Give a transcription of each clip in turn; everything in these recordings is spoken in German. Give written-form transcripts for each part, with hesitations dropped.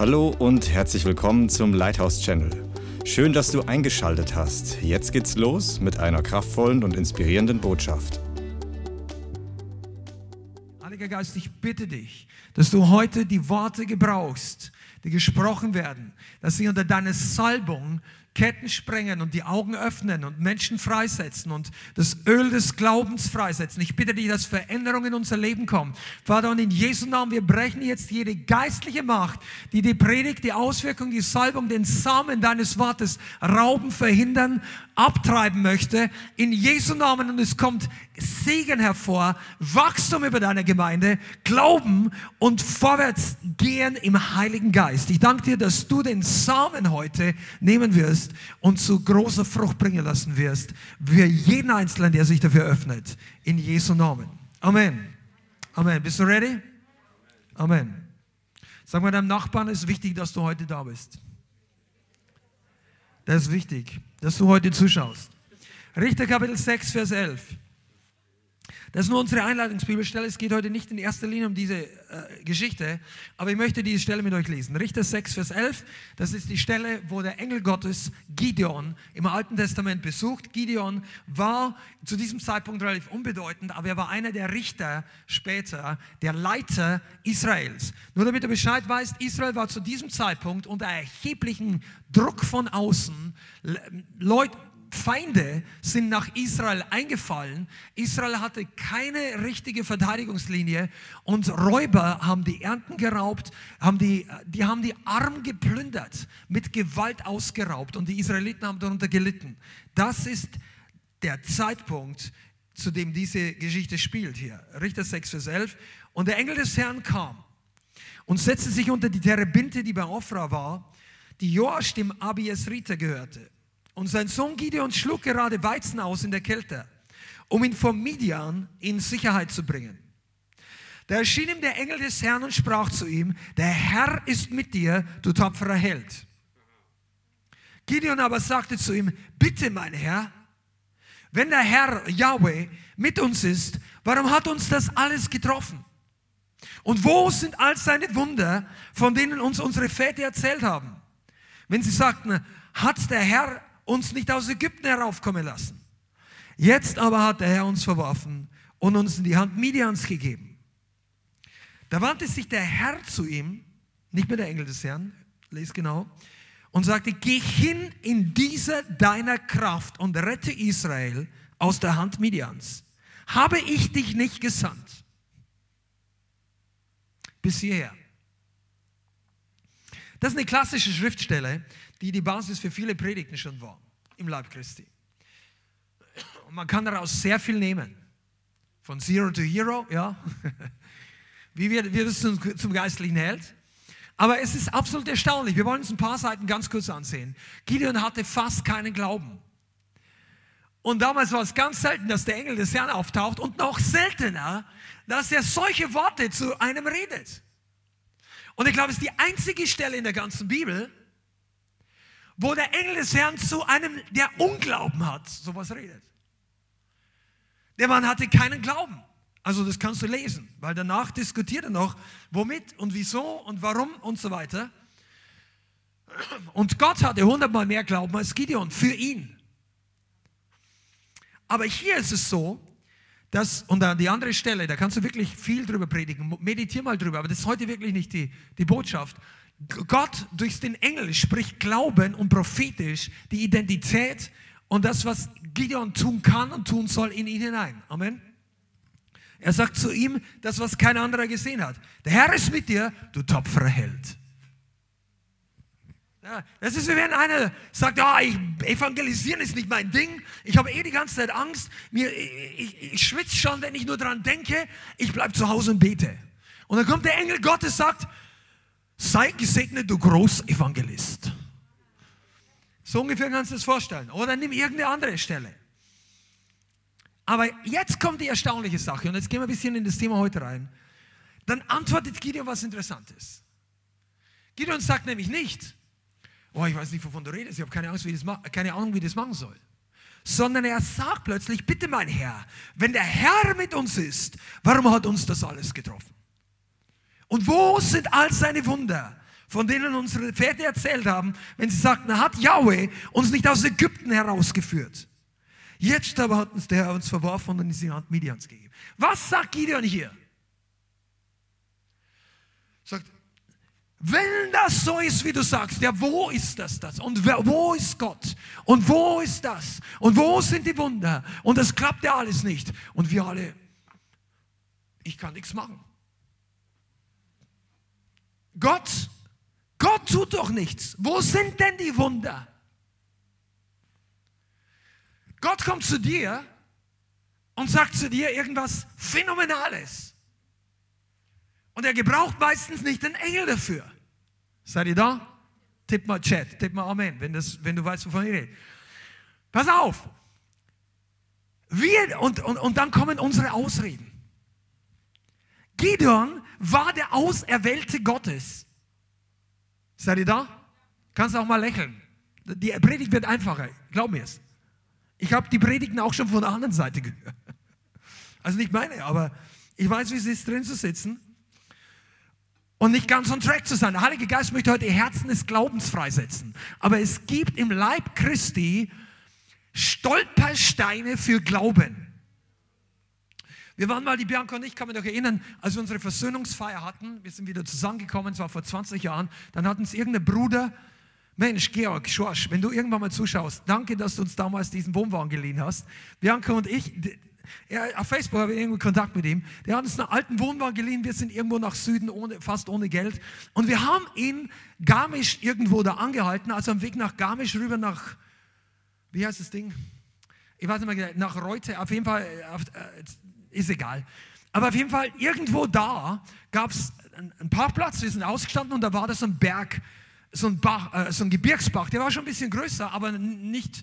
Hallo und herzlich willkommen zum Lighthouse Channel. Schön, dass du eingeschaltet hast. Jetzt geht's los mit einer kraftvollen und inspirierenden Botschaft. Heiliger Geist, ich bitte dich, dass du heute die Worte gebrauchst, die gesprochen werden, dass sie unter deine Salbung Ketten sprengen und die Augen öffnen und Menschen freisetzen und das Öl des Glaubens freisetzen. Ich bitte dich, dass Veränderungen in unser Leben kommen. Vater, und in Jesu Namen, wir brechen jetzt jede geistliche Macht, die die Predigt, die Auswirkung, die Salbung, den Samen deines Wortes rauben, verhindern, abtreiben möchte. In Jesu Namen, und es kommt Segen hervor, Wachstum über deine Gemeinde, Glauben und Vorwärtsgehen im Heiligen Geist. Ich danke dir, dass du den Samen heute nehmen wirst und zu großer Frucht bringen lassen wirst, für jeden Einzelnen, der sich dafür öffnet. In Jesu Namen. Amen. Amen. Bist du ready? Amen. Sag mal deinem Nachbarn, es ist wichtig, dass du heute da bist. Das ist wichtig, dass du heute zuschaust. Richter Kapitel 6, Vers 11. Das ist nur unsere Einleitungsbibelstelle. Es geht heute nicht in erster Linie um diese Geschichte, aber ich möchte diese Stelle mit euch lesen. Richter 6, Vers 11, das ist die Stelle, wo der Engel Gottes Gideon im Alten Testament besucht. Gideon war zu diesem Zeitpunkt relativ unbedeutend, aber er war einer der Richter später, der Leiter Israels. Nur damit du Bescheid weißt, Israel war zu diesem Zeitpunkt unter erheblichem Druck von außen. Feinde sind nach Israel eingefallen. Israel hatte keine richtige Verteidigungslinie und Räuber haben die Ernten geraubt, haben die Armen geplündert, mit Gewalt ausgeraubt und die Israeliten haben darunter gelitten. Das ist der Zeitpunkt, zu dem diese Geschichte spielt hier. Richter 6, Vers 11. Und der Engel des Herrn kam und setzte sich unter die Terebinte, die bei Ofra war, die Joasch dem Abiësriter gehörte. Und sein Sohn Gideon schlug gerade Weizen aus in der Kälte, um ihn vor Midian in Sicherheit zu bringen. Da erschien ihm der Engel des Herrn und sprach zu ihm: Der Herr ist mit dir, du tapferer Held. Gideon aber sagte zu ihm: Bitte, mein Herr, wenn der Herr Yahweh mit uns ist, warum hat uns das alles getroffen? Und wo sind all seine Wunder, von denen uns unsere Väter erzählt haben? Wenn sie sagten: Hat der Herr uns nicht aus Ägypten heraufkommen lassen. Jetzt aber hat der Herr uns verworfen und uns in die Hand Midians gegeben. Da wandte sich der Herr zu ihm, nicht mehr der Engel des Herrn, lese genau, und sagte: Geh hin in dieser deiner Kraft und rette Israel aus der Hand Midians. Habe ich dich nicht gesandt? Bis hierher. Das ist eine klassische Schriftstelle, die Basis für viele Predigten schon war, im Leib Christi. Und man kann daraus sehr viel nehmen. Von Zero to Hero, ja. Wie wir das zum Geistlichen hält. Aber es ist absolut erstaunlich. Wir wollen uns ein paar Seiten ganz kurz ansehen. Gideon hatte fast keinen Glauben. Und damals war es ganz selten, dass der Engel des Herrn auftaucht und noch seltener, dass er solche Worte zu einem redet. Und ich glaube, es ist die einzige Stelle in der ganzen Bibel, wo der Engel des Herrn zu einem, der Unglauben hat, sowas redet. Der Mann hatte keinen Glauben. Also das kannst du lesen, weil danach diskutiert er noch, womit und wieso und warum und so weiter. Und Gott hatte 100-mal mehr Glauben als Gideon, für ihn. Aber hier ist es so, dass, und an die andere Stelle, da kannst du wirklich viel drüber predigen, meditier mal drüber, aber das ist heute wirklich nicht die Botschaft. Gott durch den Engel spricht Glauben und prophetisch die Identität und das, was Gideon tun kann und tun soll, in ihn hinein. Amen. Er sagt zu ihm das, was kein anderer gesehen hat. Der Herr ist mit dir, du tapferer Held. Ja, das ist, wie wenn einer sagt: Evangelisieren ist nicht mein Ding, ich habe die ganze Zeit Angst, ich schwitze schon, wenn ich nur dran denke, ich bleibe zu Hause und bete. Und dann kommt der Engel Gottes, sagt: Sei gesegnet, du Großevangelist. So ungefähr kannst du es vorstellen. Oder nimm irgendeine andere Stelle. Aber jetzt kommt die erstaunliche Sache. Und jetzt gehen wir ein bisschen in das Thema heute rein. Dann antwortet Gideon was Interessantes. Gideon sagt nämlich nicht: Ich weiß nicht, wovon du redest. Ich habe keine Ahnung, wie das machen soll. Sondern er sagt plötzlich: Bitte, mein Herr, wenn der Herr mit uns ist, warum hat uns das alles getroffen? Und wo sind all seine Wunder, von denen unsere Väter erzählt haben, wenn sie sagten, hat Yahweh uns nicht aus Ägypten herausgeführt. Jetzt aber hat uns der Herr uns verworfen und uns in die Hand Midians gegeben. Was sagt Gideon hier? Sagt, wenn das so ist, wie du sagst, ja, wo ist das? Und wo ist Gott? Und wo ist das? Und wo sind die Wunder? Und das klappt ja alles nicht. Und wir alle, ich kann nichts machen. Gott tut doch nichts. Wo sind denn die Wunder? Gott kommt zu dir und sagt zu dir irgendwas Phänomenales. Und er gebraucht meistens nicht den Engel dafür. Seid ihr da? Tipp mal Chat, tipp mal Amen, wenn du weißt, wovon ich rede. Pass auf. Und dann kommen unsere Ausreden. Gideon war der Auserwählte Gottes. Seid ihr da? Kannst auch mal lächeln. Die Predigt wird einfacher, glaub mir es. Ich habe die Predigten auch schon von der anderen Seite gehört. Also nicht meine, aber ich weiß, wie es ist, drin zu sitzen und nicht ganz on track zu sein. Der Heilige Geist möchte heute die Herzen des Glaubens freisetzen. Aber es gibt im Leib Christi Stolpersteine für Glauben. Wir waren mal, die Bianca und ich, kann mich noch erinnern, als wir unsere Versöhnungsfeier hatten, wir sind wieder zusammengekommen, es war vor 20 Jahren, dann hat uns irgendein Bruder, Mensch, Georg, Schorsch, wenn du irgendwann mal zuschaust, danke, dass du uns damals diesen Wohnwagen geliehen hast. Bianca und ich, auf Facebook habe ich irgendwo Kontakt mit ihm, der hat uns einen alten Wohnwagen geliehen, wir sind irgendwo nach Süden, fast ohne Geld. Und wir haben ihn Garmisch irgendwo da angehalten, also am Weg nach Garmisch rüber nach, wie heißt das Ding? Ich weiß nicht mehr, nach Reute, auf jeden Fall, ist egal. Aber auf jeden Fall, irgendwo da gab es einen Parkplatz, wir sind ausgestanden und da war da so ein Berg, so ein Gebirgsbach, der war schon ein bisschen größer, aber nicht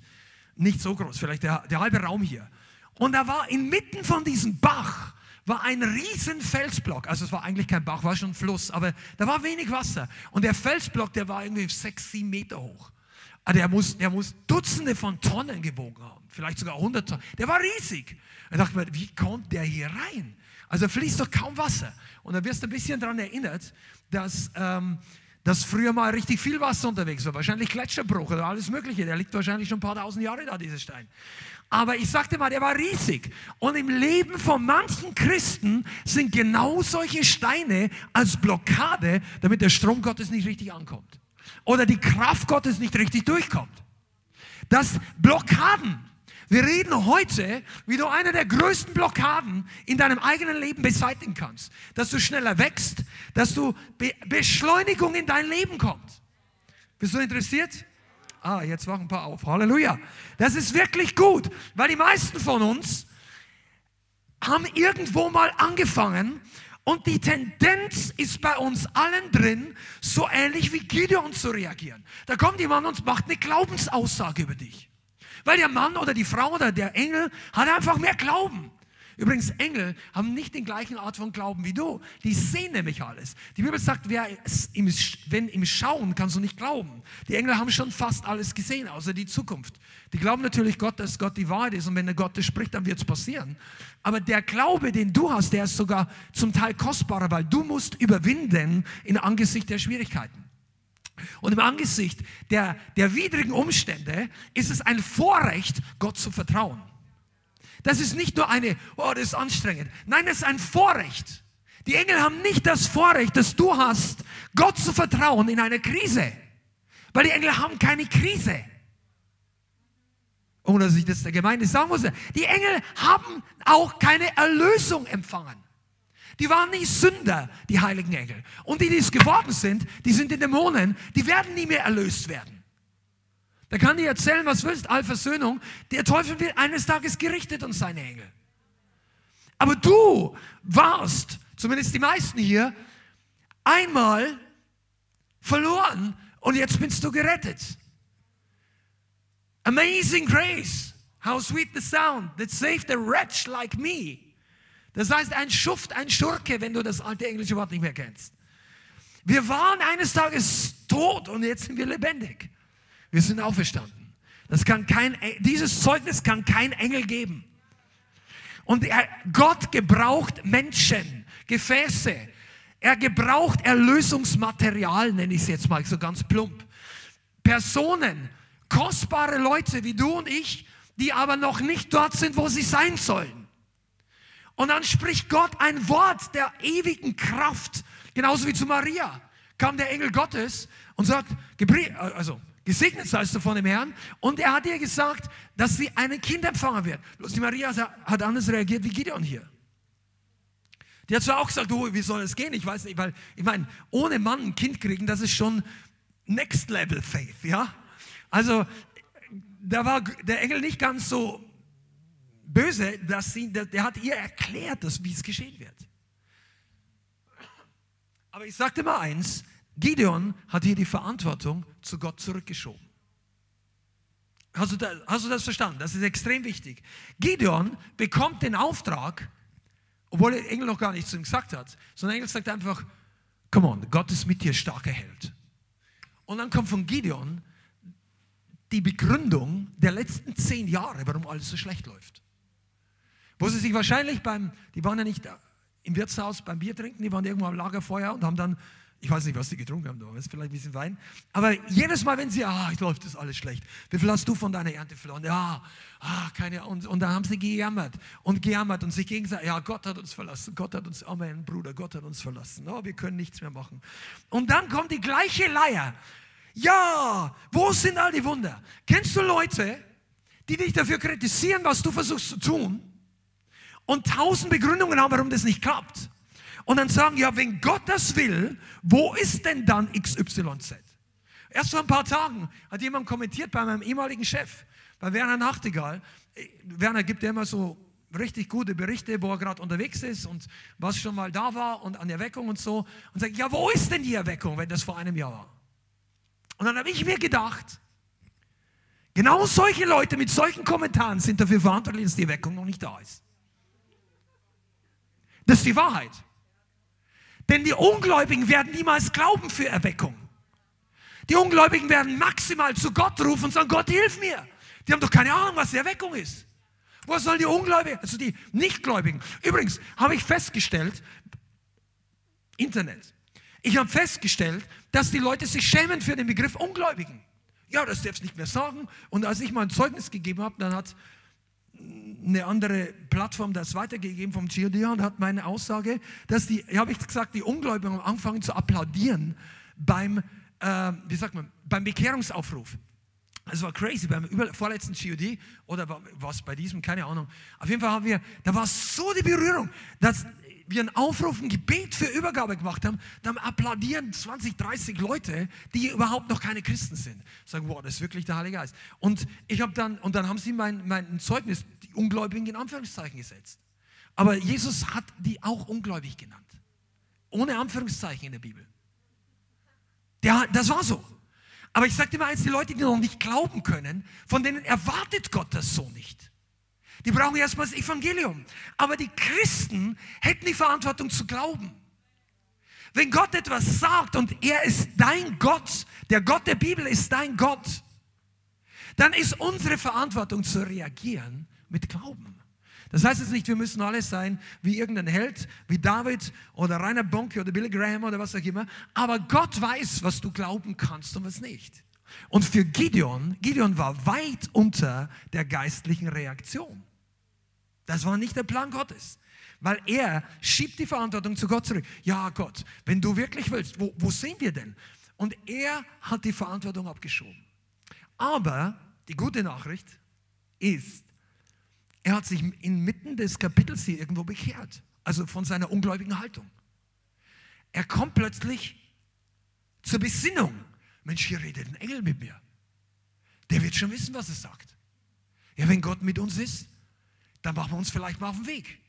so groß, vielleicht der halbe Raum hier. Und da war inmitten von diesem Bach, war ein riesen Felsblock, also es war eigentlich kein Bach, war schon ein Fluss, aber da war wenig Wasser. Und der Felsblock, der war irgendwie 6-7 Meter hoch. Also der muss Dutzende von Tonnen gewogen haben, vielleicht sogar 100 Tonnen. Der war riesig. Da dachte ich mir, wie kommt der hier rein? Also fließt doch kaum Wasser. Und dann wirst du ein bisschen daran erinnert, dass früher mal richtig viel Wasser unterwegs war. Wahrscheinlich Gletscherbruch oder alles Mögliche. Der liegt wahrscheinlich schon ein paar tausend Jahre da, dieser Stein. Aber ich sagte mal, der war riesig. Und im Leben von manchen Christen sind genau solche Steine als Blockade, damit der Strom Gottes nicht richtig ankommt. Oder die Kraft Gottes nicht richtig durchkommt. Das Blockaden. Wir reden heute, wie du eine der größten Blockaden in deinem eigenen Leben beseitigen kannst. Dass du schneller wächst, dass du Beschleunigung in dein Leben kommt. Bist du interessiert? Ah, jetzt wachen ein paar auf. Halleluja. Das ist wirklich gut, weil die meisten von uns haben irgendwo mal angefangen. Und die Tendenz ist bei uns allen drin, so ähnlich wie Gideon zu reagieren. Da kommt jemand und macht eine Glaubensaussage über dich. Weil der Mann oder die Frau oder der Engel hat einfach mehr Glauben. Übrigens, Engel haben nicht den gleichen Art von Glauben wie du. Die sehen nämlich alles. Die Bibel sagt, wenn im Schauen kannst du nicht glauben. Die Engel haben schon fast alles gesehen, außer die Zukunft. Die glauben natürlich Gott, dass Gott die Wahrheit ist. Und wenn der Gott das spricht, dann wird es passieren. Aber der Glaube, den du hast, der ist sogar zum Teil kostbarer, weil du musst überwinden im Angesicht der Schwierigkeiten. Und im Angesicht der widrigen Umstände ist es ein Vorrecht, Gott zu vertrauen. Das ist nicht nur eine, oh, das ist anstrengend. Nein, das ist ein Vorrecht. Die Engel haben nicht das Vorrecht, das du hast, Gott zu vertrauen in einer Krise. Weil die Engel haben keine Krise. Ohne dass ich das der Gemeinde sagen muss. Die Engel haben auch keine Erlösung empfangen. Die waren nie Sünder, die heiligen Engel. Und die, die es geworden sind, die sind die Dämonen, die werden nie mehr erlöst werden. Da kann dir erzählen, was willst, Allversöhnung. Der Teufel wird eines Tages gerichtet und seine Engel. Aber du warst, zumindest die meisten hier, einmal verloren und jetzt bist du gerettet. Amazing grace, how sweet the sound that saved a wretch like me. Das heißt, ein Schuft, ein Schurke, wenn du das alte englische Wort nicht mehr kennst. Wir waren eines Tages tot und jetzt sind wir lebendig. Wir sind auferstanden. Dieses Zeugnis kann kein Engel geben. Und Gott gebraucht Menschen, Gefäße, Er gebraucht Erlösungsmaterial, nenne ich es jetzt mal so ganz plump. Personen, kostbare Leute wie du und ich, die aber noch nicht dort sind, wo sie sein sollen. Und dann spricht Gott ein Wort der ewigen Kraft, genauso wie zu Maria kam der Engel Gottes und sagt, gesegnet seist du von dem Herrn. Und er hat ihr gesagt, dass sie ein Kind empfangen wird. Bloß die Maria hat anders reagiert wie Gideon hier. Die hat zwar auch gesagt, oh, wie soll es gehen? Ich weiß nicht, weil, ich meine, ohne Mann ein Kind kriegen, das ist schon Next Level Faith, ja? Also, da war der Engel nicht ganz so böse, dass der hat ihr erklärt, wie es geschehen wird. Aber ich sagte mal eins, Gideon hat hier die Verantwortung zu Gott zurückgeschoben. Hast du das verstanden? Das ist extrem wichtig. Gideon bekommt den Auftrag, obwohl der Engel noch gar nichts zu ihm gesagt hat, sondern der Engel sagt einfach, come on, Gott ist mit dir, starker Held. Und dann kommt von Gideon die Begründung der letzten 10 Jahre, warum alles so schlecht läuft. Wo sie sich wahrscheinlich die waren ja nicht im Wirtshaus beim Bier trinken, die waren irgendwo am Lagerfeuer und haben dann, ich weiß nicht, was sie getrunken haben, aber vielleicht ein bisschen Wein. Aber jedes Mal, wenn sie, jetzt läuft das alles schlecht. Wie viel hast du von deiner Ernte verloren? Keine Ahnung. Und dann haben sie gejammert und sich gegenseitig, Gott hat uns verlassen, oh mein Bruder, Gott hat uns verlassen. Wir können nichts mehr machen. Und dann kommt die gleiche Leier. Ja, wo sind all die Wunder? Kennst du Leute, die dich dafür kritisieren, was du versuchst zu tun und 1000 Begründungen haben, warum das nicht klappt? Und dann sagen, wenn Gott das will, wo ist denn dann XYZ? Erst vor ein paar Tagen hat jemand kommentiert bei meinem ehemaligen Chef, bei Werner Nachtigall. Werner gibt ja immer so richtig gute Berichte, wo er gerade unterwegs ist und was schon mal da war und an der Erweckung und so. Und sagt, wo ist denn die Erweckung, wenn das vor einem Jahr war? Und dann habe ich mir gedacht, genau solche Leute mit solchen Kommentaren sind dafür verantwortlich, dass die Erweckung noch nicht da ist. Das ist die Wahrheit. Denn die Ungläubigen werden niemals glauben für Erweckung. Die Ungläubigen werden maximal zu Gott rufen und sagen, Gott, hilf mir. Die haben doch keine Ahnung, was die Erweckung ist. Wo sollen die Ungläubigen, also die Nichtgläubigen? Übrigens habe ich festgestellt, Internet, ich habe festgestellt, dass die Leute sich schämen für den Begriff Ungläubigen. Das darfst du nicht mehr sagen. Und als ich mein Zeugnis gegeben habe, dann hat eine andere Plattform das weitergegeben vom G.O.D. und hat meine Aussage, habe ich gesagt, die Ungläubigen haben angefangen zu applaudieren beim Bekehrungsaufruf. Das war crazy, beim vorletzten G.O.D. oder was bei diesem, keine Ahnung. Auf jeden Fall da war so die Berührung, dass wir einen Aufruf, ein Gebet für Übergabe gemacht haben, dann applaudieren 20, 30 Leute, die überhaupt noch keine Christen sind. Sagen, wow, das ist wirklich der Heilige Geist. Und dann haben sie mein Zeugnis, die Ungläubigen in Anführungszeichen gesetzt. Aber Jesus hat die auch ungläubig genannt. Ohne Anführungszeichen in der Bibel. Das war so. Aber ich sage dir mal eins, die Leute, die noch nicht glauben können, von denen erwartet Gott das so nicht. Die brauchen erstmal das Evangelium. Aber die Christen hätten die Verantwortung zu glauben. Wenn Gott etwas sagt und er ist dein Gott, der Gott der Bibel ist dein Gott, dann ist unsere Verantwortung zu reagieren mit Glauben. Das heißt jetzt nicht, wir müssen alle sein wie irgendein Held, wie David oder Rainer Bonke oder Billy Graham oder was auch immer. Aber Gott weiß, was du glauben kannst und was nicht. Und für Gideon war weit unter der geistlichen Reaktion. Das war nicht der Plan Gottes, weil er schiebt die Verantwortung zu Gott zurück. Ja Gott, wenn du wirklich willst, wo sind wir denn? Und er hat die Verantwortung abgeschoben. Aber die gute Nachricht ist, er hat sich inmitten des Kapitels hier irgendwo bekehrt, also von seiner ungläubigen Haltung. Er kommt plötzlich zur Besinnung. Mensch, hier redet ein Engel mit mir. Der wird schon wissen, was er sagt. Wenn Gott mit uns ist, dann machen wir uns vielleicht mal auf den Weg.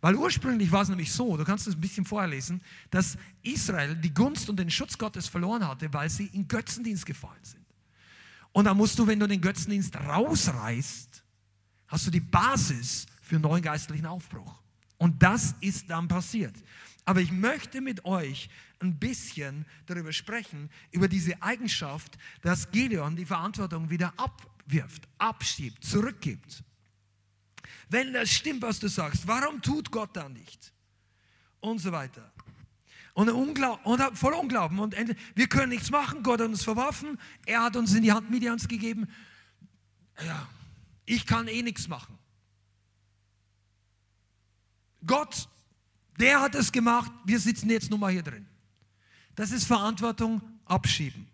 Weil ursprünglich war es nämlich so, du kannst es ein bisschen vorher lesen, dass Israel die Gunst und den Schutz Gottes verloren hatte, weil sie in Götzendienst gefallen sind. Und dann musst du, wenn du den Götzendienst rausreißt, hast du die Basis für neuen geistlichen Aufbruch. Und das ist dann passiert. Aber ich möchte mit euch ein bisschen darüber sprechen, über diese Eigenschaft, dass Gideon die Verantwortung wieder abwirft, abschiebt, zurückgibt. Wenn das stimmt, was du sagst, warum tut Gott da nicht? Und so weiter. und voller Unglauben. Und wir können nichts machen, Gott hat uns verworfen, er hat uns in die Hand Midians gegeben. Ja, ich kann eh nichts machen. Gott, der hat es gemacht, wir sitzen jetzt nur mal hier drin. Das ist Verantwortung abschieben.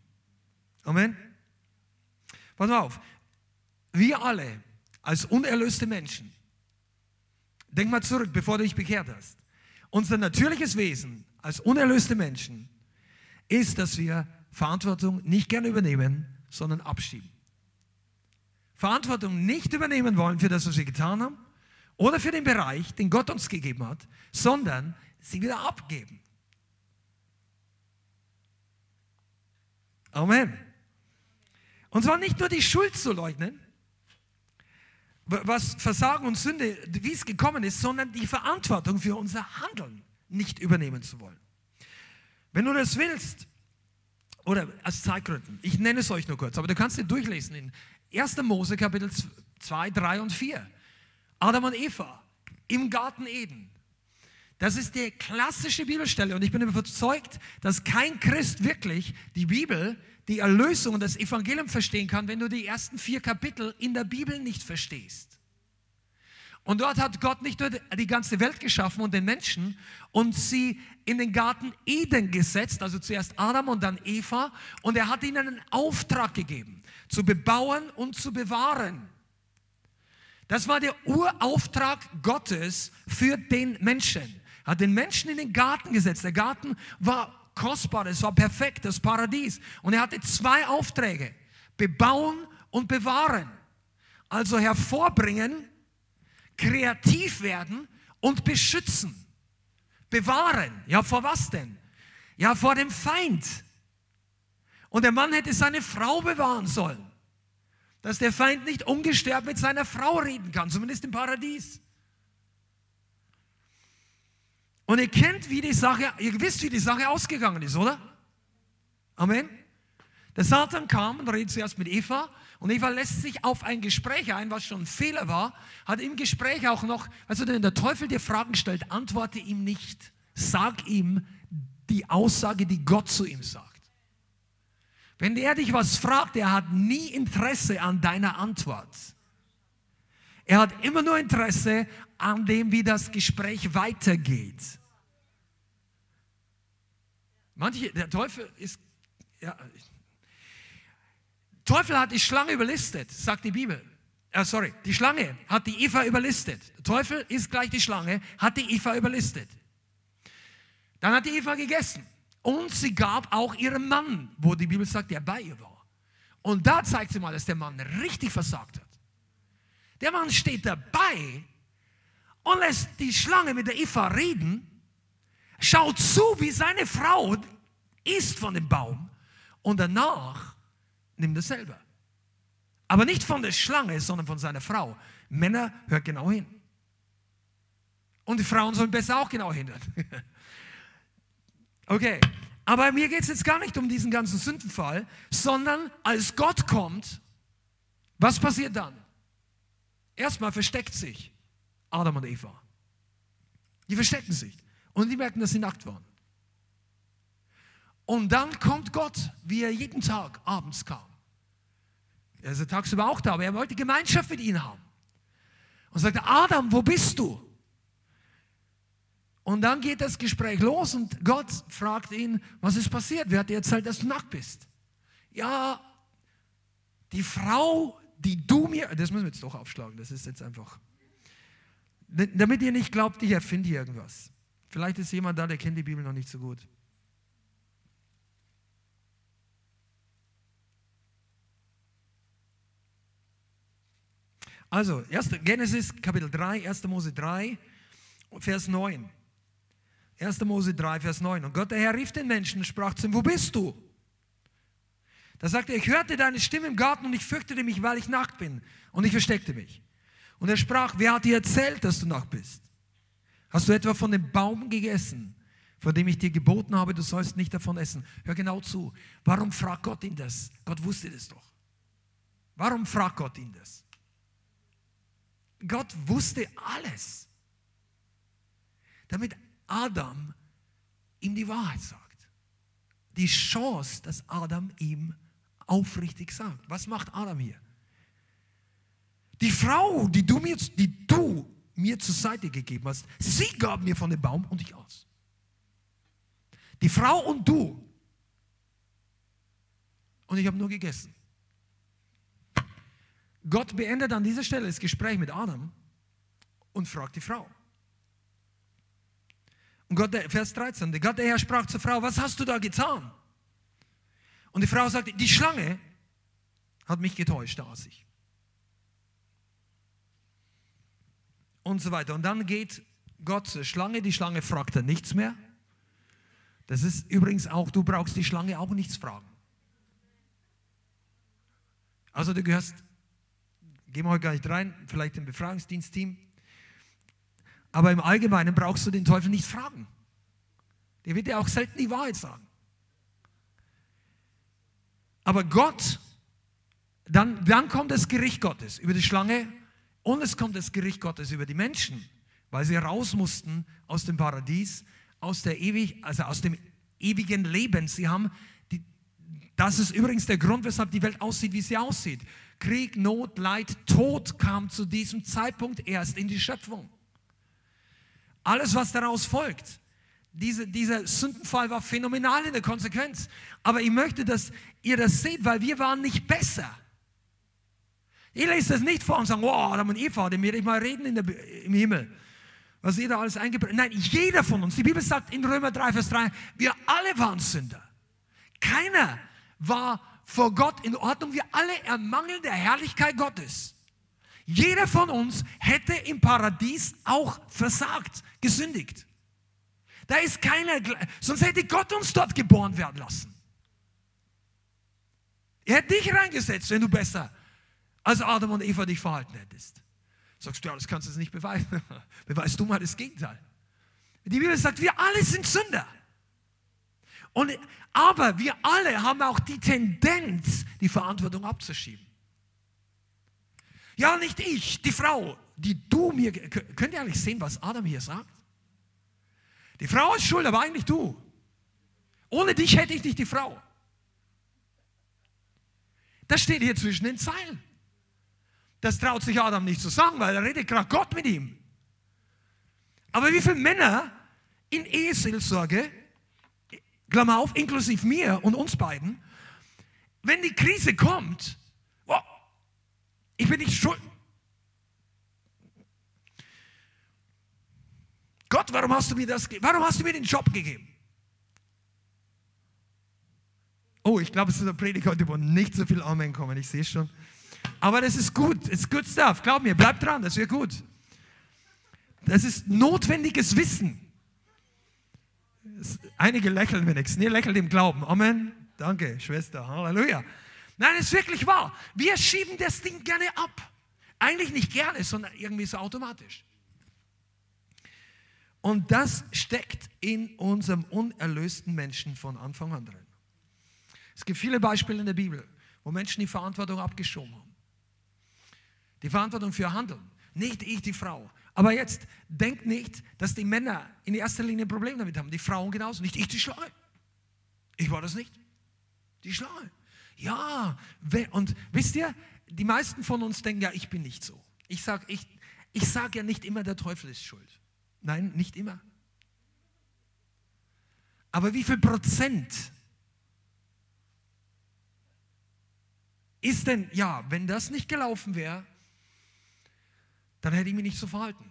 Amen. Pass mal auf, wir alle als unerlöste Menschen, denk mal zurück, bevor du dich bekehrt hast. Unser natürliches Wesen als unerlöste Menschen ist, dass wir Verantwortung nicht gerne übernehmen, sondern abschieben. Verantwortung nicht übernehmen wollen für das, was wir getan haben oder für den Bereich, den Gott uns gegeben hat, sondern sie wieder abgeben. Amen. Und zwar nicht nur die Schuld zu leugnen, was Versagen und Sünde, wie es gekommen ist, sondern die Verantwortung für unser Handeln nicht übernehmen zu wollen. Wenn du das willst, oder aus Zeitgründen, ich nenne es euch nur kurz, aber du kannst es durchlesen in 1. Mose Kapitel 2, 3 und 4. Adam und Eva im Garten Eden. Das ist die klassische Bibelstelle und ich bin überzeugt, dass kein Christ wirklich die Bibel, die Erlösung und das Evangelium verstehen kann, wenn du die ersten 4 Kapitel in der Bibel nicht verstehst. Und dort hat Gott nicht nur die ganze Welt geschaffen und den Menschen und sie in den Garten Eden gesetzt, also zuerst Adam und dann Eva, und er hat ihnen einen Auftrag gegeben, zu bebauen und zu bewahren. Das war der Urauftrag Gottes für den Menschen. Hat den Menschen in den Garten gesetzt. Der Garten war kostbar, es war perfekt, das Paradies. Und er hatte 2 Aufträge, bebauen und bewahren. Also hervorbringen, kreativ werden und beschützen. Bewahren, ja vor was denn? Ja vor dem Feind. Und der Mann hätte seine Frau bewahren sollen, dass der Feind nicht ungestört mit seiner Frau reden kann, zumindest im Paradies. Und ihr wisst, wie die Sache ausgegangen ist, oder? Amen. Der Satan kam und redet zuerst mit Eva und Eva lässt sich auf ein Gespräch ein, was schon ein Fehler war, hat im Gespräch auch noch, also wenn der Teufel dir Fragen stellt, antworte ihm nicht. Sag ihm die Aussage, die Gott zu ihm sagt. Wenn er dich was fragt, er hat nie Interesse an deiner Antwort. Er hat immer nur Interesse an dem, wie das Gespräch weitergeht. Der Teufel ist, ja, Teufel hat die Schlange überlistet, sagt die Bibel. Die Schlange hat die Eva überlistet. Der Teufel ist gleich die Schlange, hat die Eva überlistet. Dann hat die Eva gegessen und sie gab auch ihrem Mann, wo die Bibel sagt, der bei ihr war. Und da zeigt sie mal, dass der Mann richtig versagt hat. Der Mann steht dabei und lässt die Schlange mit der Eva reden, schaut zu, wie seine Frau isst von dem Baum und danach nimmt er selber. Aber nicht von der Schlange, sondern von seiner Frau. Männer, hört genau hin. Und die Frauen sollen besser auch genau hinhören. Okay, aber mir geht es jetzt gar nicht um diesen ganzen Sündenfall, sondern als Gott kommt, was passiert dann? Erstmal versteckt sich Adam und Eva. Die verstecken sich. Und die merken, dass sie nackt waren. Und dann kommt Gott, wie er jeden Tag abends kam. Er ist tagsüber auch da, aber er wollte Gemeinschaft mit ihnen haben. Und sagte, Adam, wo bist du? Und dann geht das Gespräch los und Gott fragt ihn, was ist passiert? Wer hat dir erzählt, dass du nackt bist? Ja, die Frau, die du mir, das müssen wir jetzt doch aufschlagen, das ist jetzt einfach. Damit ihr nicht glaubt, ich erfinde irgendwas. Vielleicht ist jemand da, der kennt die Bibel noch nicht so gut. Also, Genesis Kapitel 3, 1. Mose 3, Vers 9. 1. Mose 3, Vers 9. Und Gott, der Herr, rief den Menschen und sprach zu ihm, wo bist du? Da sagte er, ich hörte deine Stimme im Garten und ich fürchtete mich, weil ich nackt bin. Und ich versteckte mich. Und er sprach, wer hat dir erzählt, dass du nackt bist? Hast du etwa von dem Baum gegessen, von dem ich dir geboten habe, du sollst nicht davon essen? Hör genau zu. Warum fragt Gott ihn das? Gott wusste das doch. Warum fragt Gott ihn das? Gott wusste alles. Damit Adam ihm die Wahrheit sagt. Die Chance, dass Adam ihm aufrichtig sagt. Was macht Adam hier? Die Frau, die du mir zur Seite gegeben hast, sie gab mir von dem Baum und ich aß. Die Frau und du. Und ich habe nur gegessen. Gott beendet an dieser Stelle das Gespräch mit Adam und fragt die Frau. Und Gott, Vers 13, Gott der Herr sprach zur Frau, was hast du da getan? Und die Frau sagte, die Schlange hat mich getäuscht, da aß ich. Und so weiter. Und dann geht Gott zur Schlange, die Schlange fragt dann nichts mehr. Das ist übrigens auch, du brauchst die Schlange auch nichts fragen. Also du gehörst, gehen wir heute gar nicht rein, vielleicht im Befragungsdienstteam, aber im Allgemeinen brauchst du den Teufel nicht fragen. Der wird dir auch selten die Wahrheit sagen. Aber Gott, dann kommt das Gericht Gottes über die Schlange und es kommt das Gericht Gottes über die Menschen, weil sie raus mussten aus dem Paradies, aus dem ewigen Leben. Sie haben das ist übrigens der Grund, weshalb die Welt aussieht, wie sie aussieht. Krieg, Not, Leid, Tod kam zu diesem Zeitpunkt erst in die Schöpfung. Alles, was daraus folgt. Dieser Sündenfall war phänomenal in der Konsequenz. Aber ich möchte, dass ihr das seht, weil wir waren nicht besser. Ihr lest das nicht vor und sagt, wow, Adam und Eva, dem werde ich mal reden im Himmel. Was ihr da alles eingebracht. Nein, jeder von uns. Die Bibel sagt in Römer 3, Vers 3, wir alle waren Sünder. Keiner war vor Gott in Ordnung. Wir alle ermangeln der Herrlichkeit Gottes. Jeder von uns hätte im Paradies auch versagt, gesündigt. Da ist keiner, sonst hätte Gott uns dort geboren werden lassen. Er hätte dich reingesetzt, wenn du besser als Adam und Eva dich verhalten hättest. Sagst du, ja, das kannst du nicht beweisen. Beweist du mal das Gegenteil. Die Bibel sagt, wir alle sind Sünder. Aber wir alle haben auch die Tendenz, die Verantwortung abzuschieben. Ja, nicht ich, die Frau, die du mir... Könnt ihr eigentlich sehen, was Adam hier sagt? Die Frau ist schuld, aber eigentlich du. Ohne dich hätte ich nicht die Frau. Das steht hier zwischen den Zeilen. Das traut sich Adam nicht zu sagen, weil er redet gerade Gott mit ihm. Aber wie viele Männer in Eheseelsorge... Klammer auf, inklusive mir und uns beiden, wenn die Krise kommt, oh, ich bin nicht schuld. Gott, warum hast du mir den Job gegeben? Oh, ich glaube, es ist eine Predigt heute, wo nicht so viel Amen kommen, ich sehe schon. Aber das ist gut, it's good stuff, glaub mir, bleib dran, das wird gut. Das ist notwendiges Wissen. Einige lächeln wenigstens. Ihr lächelt im Glauben. Amen. Danke, Schwester. Halleluja. Nein, es ist wirklich wahr. Wir schieben das Ding gerne ab. Eigentlich nicht gerne, sondern irgendwie so automatisch. Und das steckt in unserem unerlösten Menschen von Anfang an drin. Es gibt viele Beispiele in der Bibel, wo Menschen die Verantwortung abgeschoben haben. Die Verantwortung für ihr Handeln. Nicht ich, die Frau. Aber jetzt, denkt nicht, dass die Männer in erster Linie ein Problem damit haben. Die Frauen genauso. Nicht ich, die Schlange. Ich war das nicht. Die Schlange. Ja, und wisst ihr, die meisten von uns denken, ja, ich bin nicht so. Ich sag ja nicht immer, der Teufel ist schuld. Nein, nicht immer. Aber wie viel Prozent ist denn, ja, wenn das nicht gelaufen wäre, dann hätte ich mich nicht so verhalten.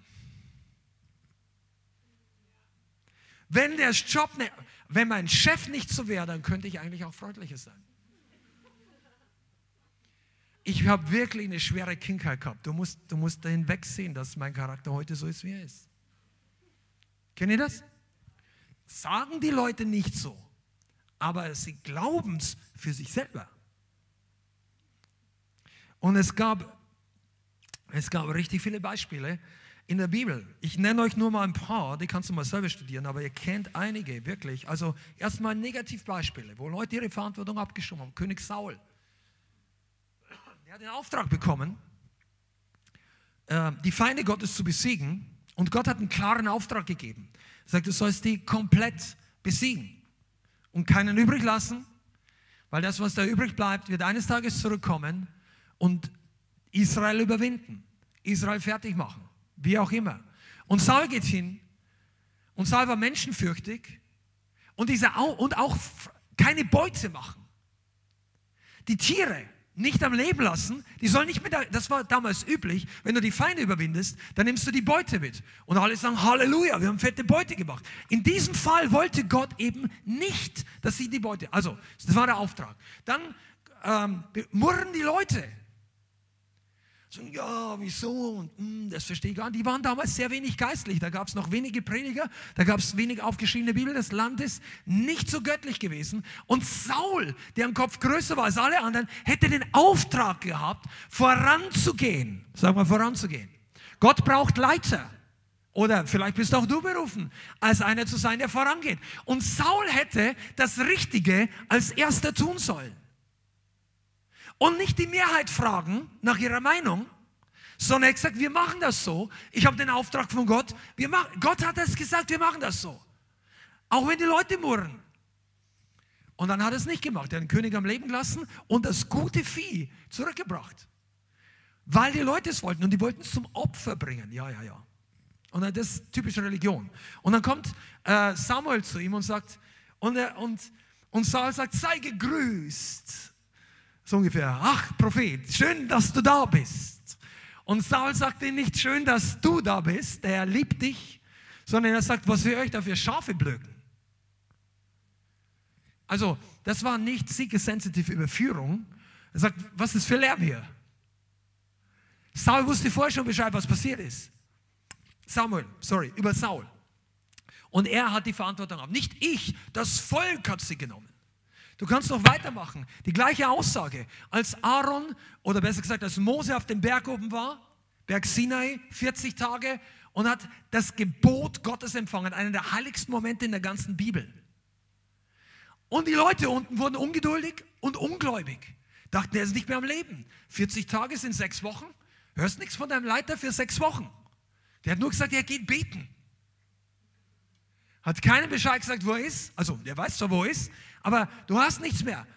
Wenn mein Chef nicht so wäre, dann könnte ich eigentlich auch freundlicher sein. Ich habe wirklich eine schwere Kindheit gehabt. Du musst dahin wegsehen, dass mein Charakter heute so ist, wie er ist. Kennt ihr das? Sagen die Leute nicht so, aber sie glauben es für sich selber. Und es gab richtig viele Beispiele in der Bibel. Ich nenne euch nur mal ein paar, die kannst du mal selber studieren, aber ihr kennt einige, wirklich. Also erstmal Negativbeispiele, wo Leute ihre Verantwortung abgeschoben haben. König Saul, der hat den Auftrag bekommen, die Feinde Gottes zu besiegen und Gott hat einen klaren Auftrag gegeben. Er sagt, du sollst die komplett besiegen und keinen übrig lassen, weil das, was da übrig bleibt, wird eines Tages zurückkommen und Israel überwinden, Israel fertig machen, wie auch immer. Und Saul geht hin und Saul war menschenfürchtig und auch keine Beute machen. Die Tiere nicht am Leben lassen, die sollen nicht mit, das war damals üblich, wenn du die Feinde überwindest, dann nimmst du die Beute mit. Und alle sagen, Halleluja, wir haben fette Beute gemacht. In diesem Fall wollte Gott eben nicht, dass sie die Beute, also das war der Auftrag. Dann murren die Leute. So, ja, wieso? Und das verstehe ich gar nicht. Die waren damals sehr wenig geistlich. Da gab es noch wenige Prediger, da gab es wenig aufgeschriebene Bibel. Das Land ist nicht so göttlich gewesen. Und Saul, der im Kopf größer war als alle anderen, hätte den Auftrag gehabt, voranzugehen. Sag mal, voranzugehen. Gott braucht Leiter. Oder vielleicht bist auch du berufen, als einer zu sein, der vorangeht. Und Saul hätte das Richtige als Erster tun sollen. Und nicht die Mehrheit fragen nach ihrer Meinung, sondern er hat gesagt, wir machen das so. Ich habe den Auftrag von Gott. Gott hat es gesagt, wir machen das so. Auch wenn die Leute murren. Und dann hat er es nicht gemacht. Er hat den König am Leben gelassen und das gute Vieh zurückgebracht. Weil die Leute es wollten und die wollten es zum Opfer bringen. Ja. Und dann, das ist typische Religion. Und dann kommt Samuel zu ihm und sagt, und Saul sagt, sei gegrüßt. So ungefähr, ach Prophet, schön, dass du da bist. Und Saul sagt ihm nicht, schön, dass du da bist, der liebt dich, sondern er sagt, was wir euch dafür Schafe blöken. Also, das war nicht seeker-sensitive Überführung. Er sagt, was ist für Lärm hier? Saul wusste vorher schon Bescheid, was passiert ist. Über Saul. Und er hat die Verantwortung gehabt. Nicht ich, das Volk hat sie genommen. Du kannst noch weitermachen. Die gleiche Aussage, als Aaron, oder besser gesagt, als Mose auf dem Berg oben war, Berg Sinai, 40 Tage, und hat das Gebot Gottes empfangen, einer der heiligsten Momente in der ganzen Bibel. Und die Leute unten wurden ungeduldig und ungläubig, dachten, er ist nicht mehr am Leben. 40 Tage sind 6 Wochen, hörst nichts von deinem Leiter für 6 Wochen. Der hat nur gesagt, er geht beten. Hat keinen Bescheid gesagt, wo er ist. Also, der weiß zwar, wo er ist, aber du hast nichts mehr.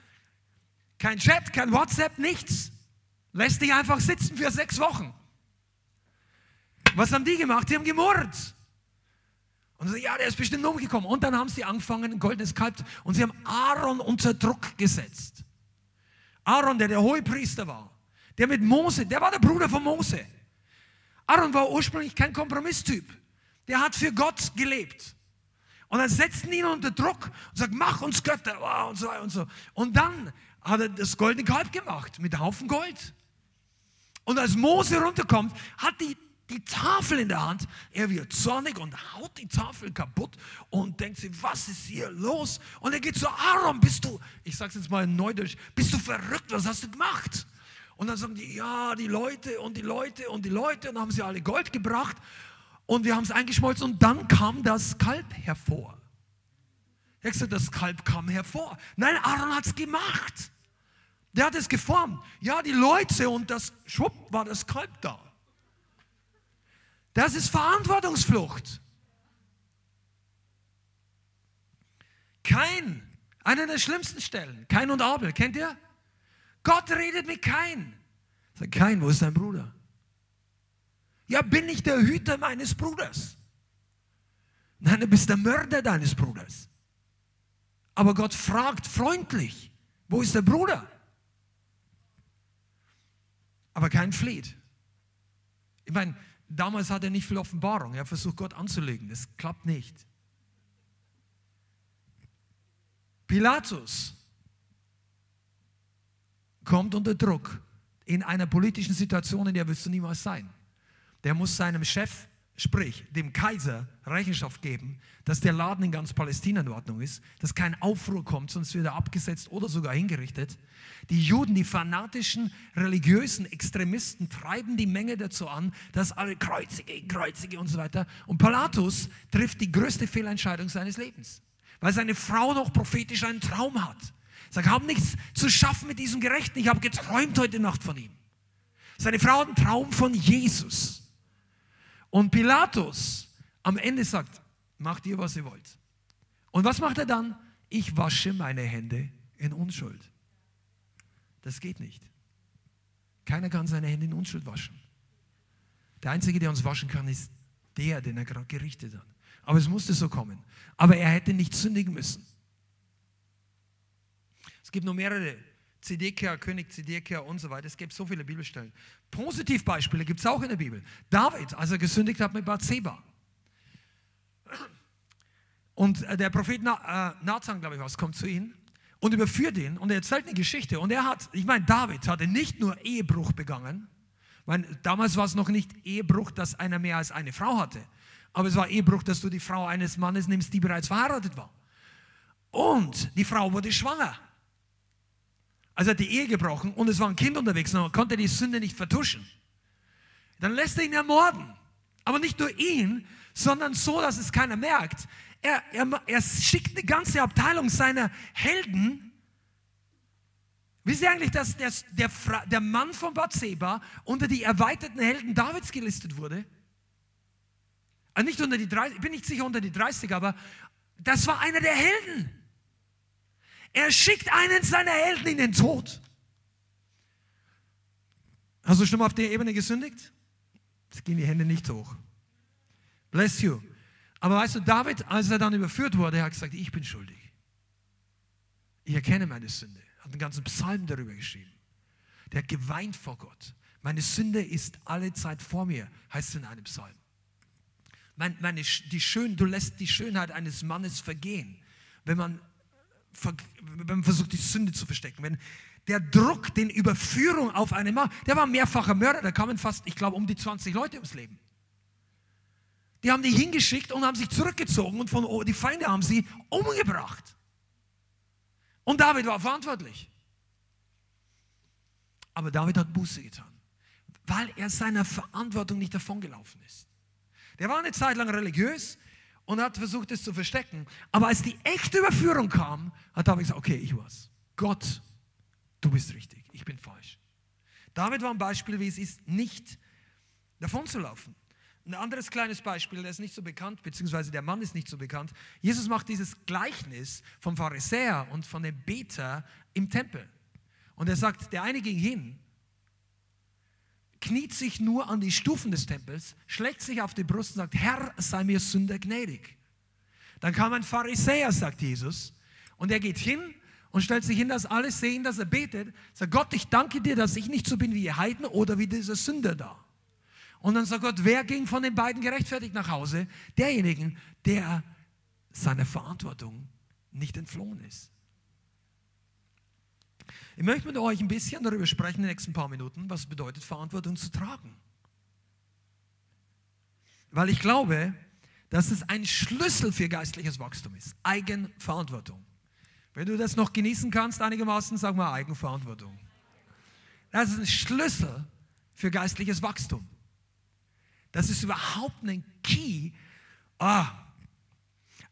Kein Chat, kein WhatsApp, nichts. Lässt dich einfach sitzen für 6 Wochen. Was haben die gemacht? Die haben gemurrt. Und so, ja, der ist bestimmt umgekommen. Und dann haben sie angefangen, ein goldenes Kalb. Und sie haben Aaron unter Druck gesetzt. Aaron, der Hohepriester war. Der mit Mose, der war der Bruder von Mose. Aaron war ursprünglich kein Kompromisstyp. Der hat für Gott gelebt. Und dann setzten ihn unter Druck und sagt, mach uns Götter und so weiter und so. Und dann hat er das goldene Kalb gemacht mit Haufen Gold. Und als Mose runterkommt, hat die Tafel in der Hand. Er wird zornig und haut die Tafel kaputt und denkt sich, was ist hier los? Und er geht zu Aaron, bist du, ich sag's jetzt mal in Neudeutsch, bist du verrückt, was hast du gemacht? Und dann sagen die, ja, die Leute und die Leute und die Leute. Und dann haben sie alle Gold gebracht. Und wir haben es eingeschmolzen und dann kam das Kalb hervor. Er hat gesagt, das Kalb kam hervor. Nein, Aaron hat es gemacht. Der hat es geformt. Ja, die Leute und das, schwupp, war das Kalb da. Das ist Verantwortungsflucht. Kain, einer der schlimmsten Stellen. Kain und Abel, kennt ihr? Gott redet mit Kain. Sagt, Kain, wo ist dein Bruder? Ja, bin ich der Hüter meines Bruders? Nein, du bist der Mörder deines Bruders. Aber Gott fragt freundlich, wo ist der Bruder? Aber kein flieht. Ich meine, damals hat er nicht viel Offenbarung. Er versucht Gott anzulegen, das klappt nicht. Pilatus kommt unter Druck in einer politischen Situation, in der wirst du niemals sein. Der muss seinem Chef, sprich dem Kaiser, Rechenschaft geben, dass der Laden in ganz Palästina in Ordnung ist, dass kein Aufruhr kommt, sonst wird er abgesetzt oder sogar hingerichtet. Die Juden, die fanatischen, religiösen Extremisten treiben die Menge dazu an, dass alle kreuzige und so weiter. Und Pilatus trifft die größte Fehlentscheidung seines Lebens, weil seine Frau noch prophetisch einen Traum hat. Sagt, hab nichts zu schaffen mit diesem Gerechten, ich habe geträumt heute Nacht von ihm. Seine Frau hat einen Traum von Jesus. Und Pilatus am Ende sagt, macht ihr, was ihr wollt. Und was macht er dann? Ich wasche meine Hände in Unschuld. Das geht nicht. Keiner kann seine Hände in Unschuld waschen. Der Einzige, der uns waschen kann, ist der, den er gerade gerichtet hat. Aber es musste so kommen. Aber er hätte nicht sündigen müssen. Es gibt noch mehrere. Zedekia, König Zedekia und so weiter. Es gibt so viele Bibelstellen. Positivbeispiele gibt es auch in der Bibel. David, als er gesündigt hat mit Batseba. Und der Prophet Nathan, glaube ich, kommt zu ihm und überführt ihn und er erzählt eine Geschichte. Und David hatte nicht nur Ehebruch begangen, weil damals war es noch nicht Ehebruch, dass einer mehr als eine Frau hatte, aber es war Ehebruch, dass du die Frau eines Mannes nimmst, die bereits verheiratet war. Und die Frau wurde schwanger. Also hat die Ehe gebrochen und es war ein Kind unterwegs und man konnte die Sünde nicht vertuschen. Dann lässt er ihn ermorden. Aber nicht nur ihn, sondern so, dass es keiner merkt. Er schickt eine ganze Abteilung seiner Helden. Wisst ihr eigentlich, dass der Mann von Batseba unter die erweiterten Helden Davids gelistet wurde? Also nicht unter die 30, ich bin nicht sicher unter die 30, aber das war einer der Helden. Er schickt einen seiner Helden in den Tod. Hast du schon mal auf der Ebene gesündigt? Jetzt gehen die Hände nicht hoch. Bless you. Aber weißt du, David, als er dann überführt wurde, hat gesagt, ich bin schuldig. Ich erkenne meine Sünde. Hat einen ganzen Psalm darüber geschrieben. Der hat geweint vor Gott. Meine Sünde ist alle Zeit vor mir, heißt es in einem Psalm. Du lässt die Schönheit eines Mannes vergehen, wenn man versucht, die Sünde zu verstecken. Wenn der Druck, den Überführung auf einen Mann, der war mehrfacher Mörder, da kamen fast, ich glaube, um die 20 Leute ums Leben. Die haben die hingeschickt und haben sich zurückgezogen und die Feinde haben sie umgebracht. Und David war verantwortlich. Aber David hat Buße getan, weil er seiner Verantwortung nicht davongelaufen ist. Der war eine Zeit lang religiös und hat versucht, es zu verstecken. Aber als die echte Überführung kam, hat David gesagt, okay, ich war's. Gott, du bist richtig, ich bin falsch. David war ein Beispiel, wie es ist, nicht davon zu laufen. Ein anderes kleines Beispiel, der ist nicht so bekannt, beziehungsweise der Mann ist nicht so bekannt. Jesus macht dieses Gleichnis vom Pharisäer und von dem Beter im Tempel. Und er sagt, der eine ging hin, kniet sich nur an die Stufen des Tempels, schlägt sich auf die Brust und sagt, Herr, sei mir Sünder gnädig. Dann kam ein Pharisäer, sagt Jesus, und er geht hin und stellt sich hin, dass alle sehen, dass er betet, sagt, Gott, ich danke dir, dass ich nicht so bin wie die Heiden oder wie dieser Sünder da. Und dann sagt Gott, wer ging von den beiden gerechtfertigt nach Hause? Derjenigen, der seiner Verantwortung nicht entflohen ist. Ich möchte mit euch ein bisschen darüber sprechen in den nächsten paar Minuten, was es bedeutet, Verantwortung zu tragen. Weil ich glaube, dass es ein Schlüssel für geistliches Wachstum ist. Eigenverantwortung. Wenn du das noch genießen kannst, einigermaßen, sag mal Eigenverantwortung. Das ist ein Schlüssel für geistliches Wachstum. Das ist überhaupt ein Key.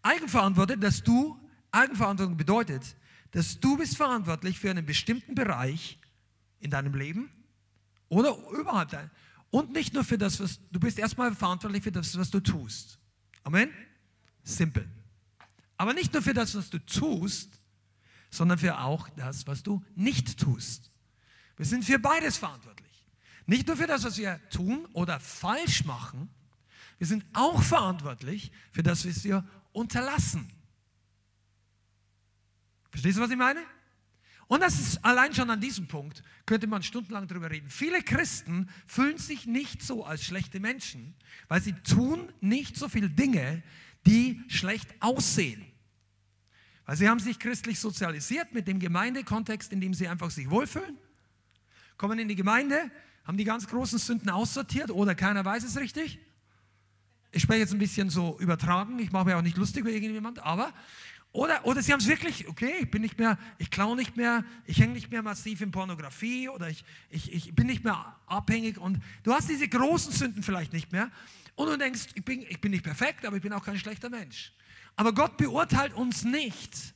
Eigenverantwortung bedeutet, dass du bist verantwortlich für einen bestimmten Bereich in deinem Leben oder überhaupt. Und nicht nur für das, was du bist, erstmal verantwortlich für das, was du tust. Amen? Simpel. Aber nicht nur für das, was du tust, sondern für auch das, was du nicht tust. Wir sind für beides verantwortlich. Nicht nur für das, was wir tun oder falsch machen, wir sind auch verantwortlich für das, was wir unterlassen. Verstehst du, was ich meine? Und das ist allein schon an diesem Punkt, könnte man stundenlang darüber reden. Viele Christen fühlen sich nicht so als schlechte Menschen, weil sie tun nicht so viele Dinge, die schlecht aussehen. Weil sie haben sich christlich sozialisiert mit dem Gemeindekontext, in dem sie einfach sich wohlfühlen, kommen in die Gemeinde, haben die ganz großen Sünden aussortiert oder keiner weiß es richtig? Ich spreche jetzt ein bisschen so übertragen, ich mache mir auch nicht lustig über irgendjemand, aber oder sie haben es wirklich, okay, ich bin nicht mehr, ich klaue nicht mehr, ich hänge nicht mehr massiv in Pornografie oder ich bin nicht mehr abhängig und du hast diese großen Sünden vielleicht nicht mehr und du denkst, ich bin nicht perfekt, aber ich bin auch kein schlechter Mensch. Aber Gott beurteilt uns nicht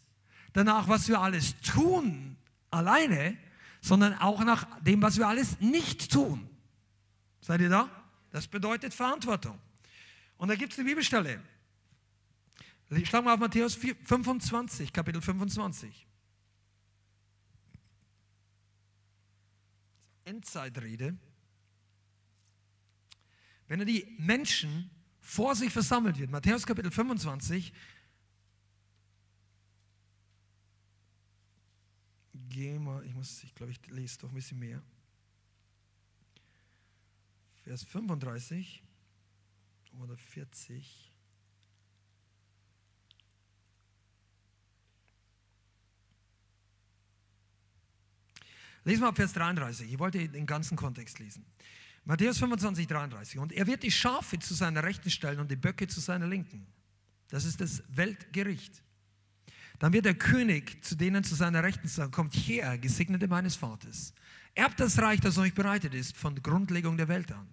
danach, was wir alles tun, alleine, sondern auch nach dem, was wir alles nicht tun. Seid ihr da? Das bedeutet Verantwortung. Und da gibt es eine Bibelstelle. Schlag mal auf Matthäus 25, Kapitel 25. Endzeitrede. Wenn er die Menschen vor sich versammelt wird, Matthäus Kapitel 25, geh mal, ich glaube, ich lese doch ein bisschen mehr. Vers 35 oder 40. Lesen wir ab Vers 33. Ich wollte den ganzen Kontext lesen. Matthäus 25, 33. Und er wird die Schafe zu seiner Rechten stellen und die Böcke zu seiner Linken. Das ist das Weltgericht. Dann wird der König zu denen zu seiner Rechten sagen, kommt her, Gesegnete meines Vaters. Erbt das Reich, das euch bereitet ist, von Grundlegung der Welt an.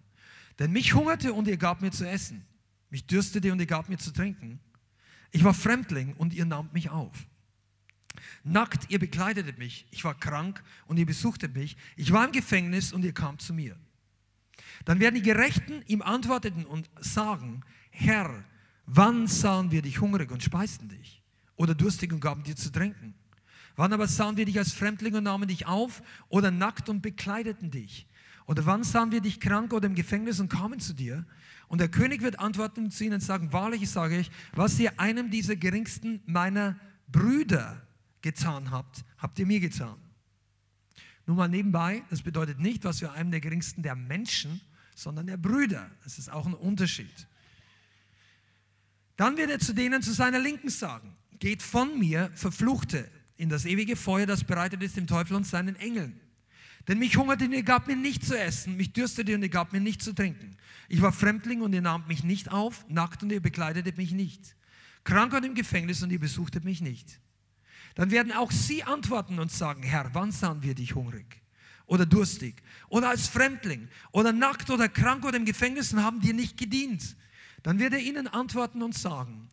Denn mich hungerte und ihr gabt mir zu essen. Mich dürstete und ihr gabt mir zu trinken. Ich war Fremdling und ihr nahmt mich auf. Nackt, ihr bekleidetet mich. Ich war krank und ihr besuchtet mich. Ich war im Gefängnis und ihr kamt zu mir. Dann werden die Gerechten ihm antworten und sagen, Herr, wann sahen wir dich hungrig und speisten dich? Oder durstig und gaben dir zu trinken? Wann aber sahen wir dich als Fremdling und nahmen dich auf? Oder nackt und bekleideten dich? Oder wann sahen wir dich krank oder im Gefängnis und kamen zu dir? Und der König wird antworten zu ihnen und sagen, wahrlich, ich sage euch, was ihr einem dieser geringsten meiner Brüder getan habt, habt ihr mir getan. Nur mal nebenbei, das bedeutet nicht, was wir einem der geringsten der Menschen, sondern der Brüder. Das ist auch ein Unterschied. Dann wird er zu denen zu seiner Linken sagen, geht von mir, Verfluchte, in das ewige Feuer, das bereitet ist dem Teufel und seinen Engeln. Denn mich hungerte und ihr gabt mir nicht zu essen, mich dürstete und ihr gabt mir nicht zu trinken. Ich war Fremdling und ihr nahmt mich nicht auf, nackt und ihr bekleidetet mich nicht. Krank und im Gefängnis und ihr besuchtet mich nicht. Dann werden auch sie antworten und sagen, Herr, wann sahen wir dich hungrig oder durstig oder als Fremdling oder nackt oder krank oder im Gefängnis und haben dir nicht gedient? Dann wird er ihnen antworten und sagen,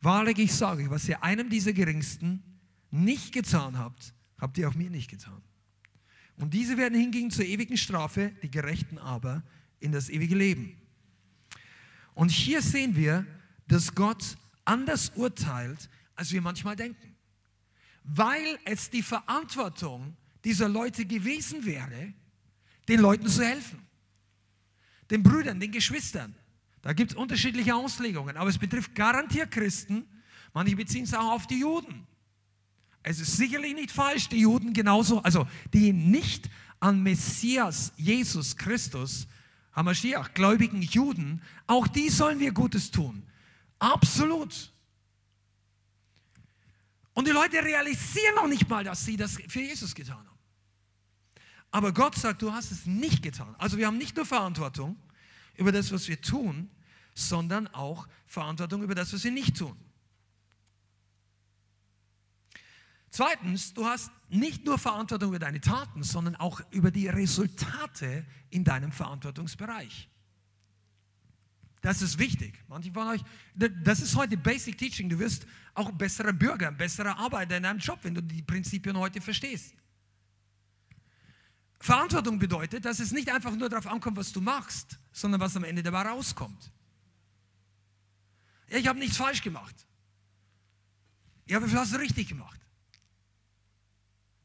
wahrlich, ich sage euch, was ihr einem dieser Geringsten nicht getan habt, habt ihr auch mir nicht getan. Und diese werden hingegen zur ewigen Strafe, die Gerechten aber in das ewige Leben. Und hier sehen wir, dass Gott anders urteilt, als wir manchmal denken. Weil es die Verantwortung dieser Leute gewesen wäre, den Leuten zu helfen. Den Brüdern, den Geschwistern. Da gibt es unterschiedliche Auslegungen, aber es betrifft garantiert Christen, manche beziehen es auch auf die Juden. Es ist sicherlich nicht falsch, die Juden genauso, also die nicht an Messias, Jesus Christus, Hamashiach, gläubigen Juden, auch die sollen wir Gutes tun. Absolut. Und die Leute realisieren noch nicht mal, dass sie das für Jesus getan haben. Aber Gott sagt, du hast es nicht getan. Also wir haben nicht nur Verantwortung über das, was wir tun, sondern auch Verantwortung über das, was wir nicht tun. Zweitens, du hast nicht nur Verantwortung über deine Taten, sondern auch über die Resultate in deinem Verantwortungsbereich. Das ist wichtig. Manche von euch, das ist heute Basic Teaching. Du wirst auch ein besserer Bürger, ein besserer Arbeiter in deinem Job, wenn du die Prinzipien heute verstehst. Verantwortung bedeutet, dass es nicht einfach nur darauf ankommt, was du machst, sondern was am Ende dabei rauskommt. Ja, ich habe nichts falsch gemacht. Ja, aber du hast es richtig gemacht.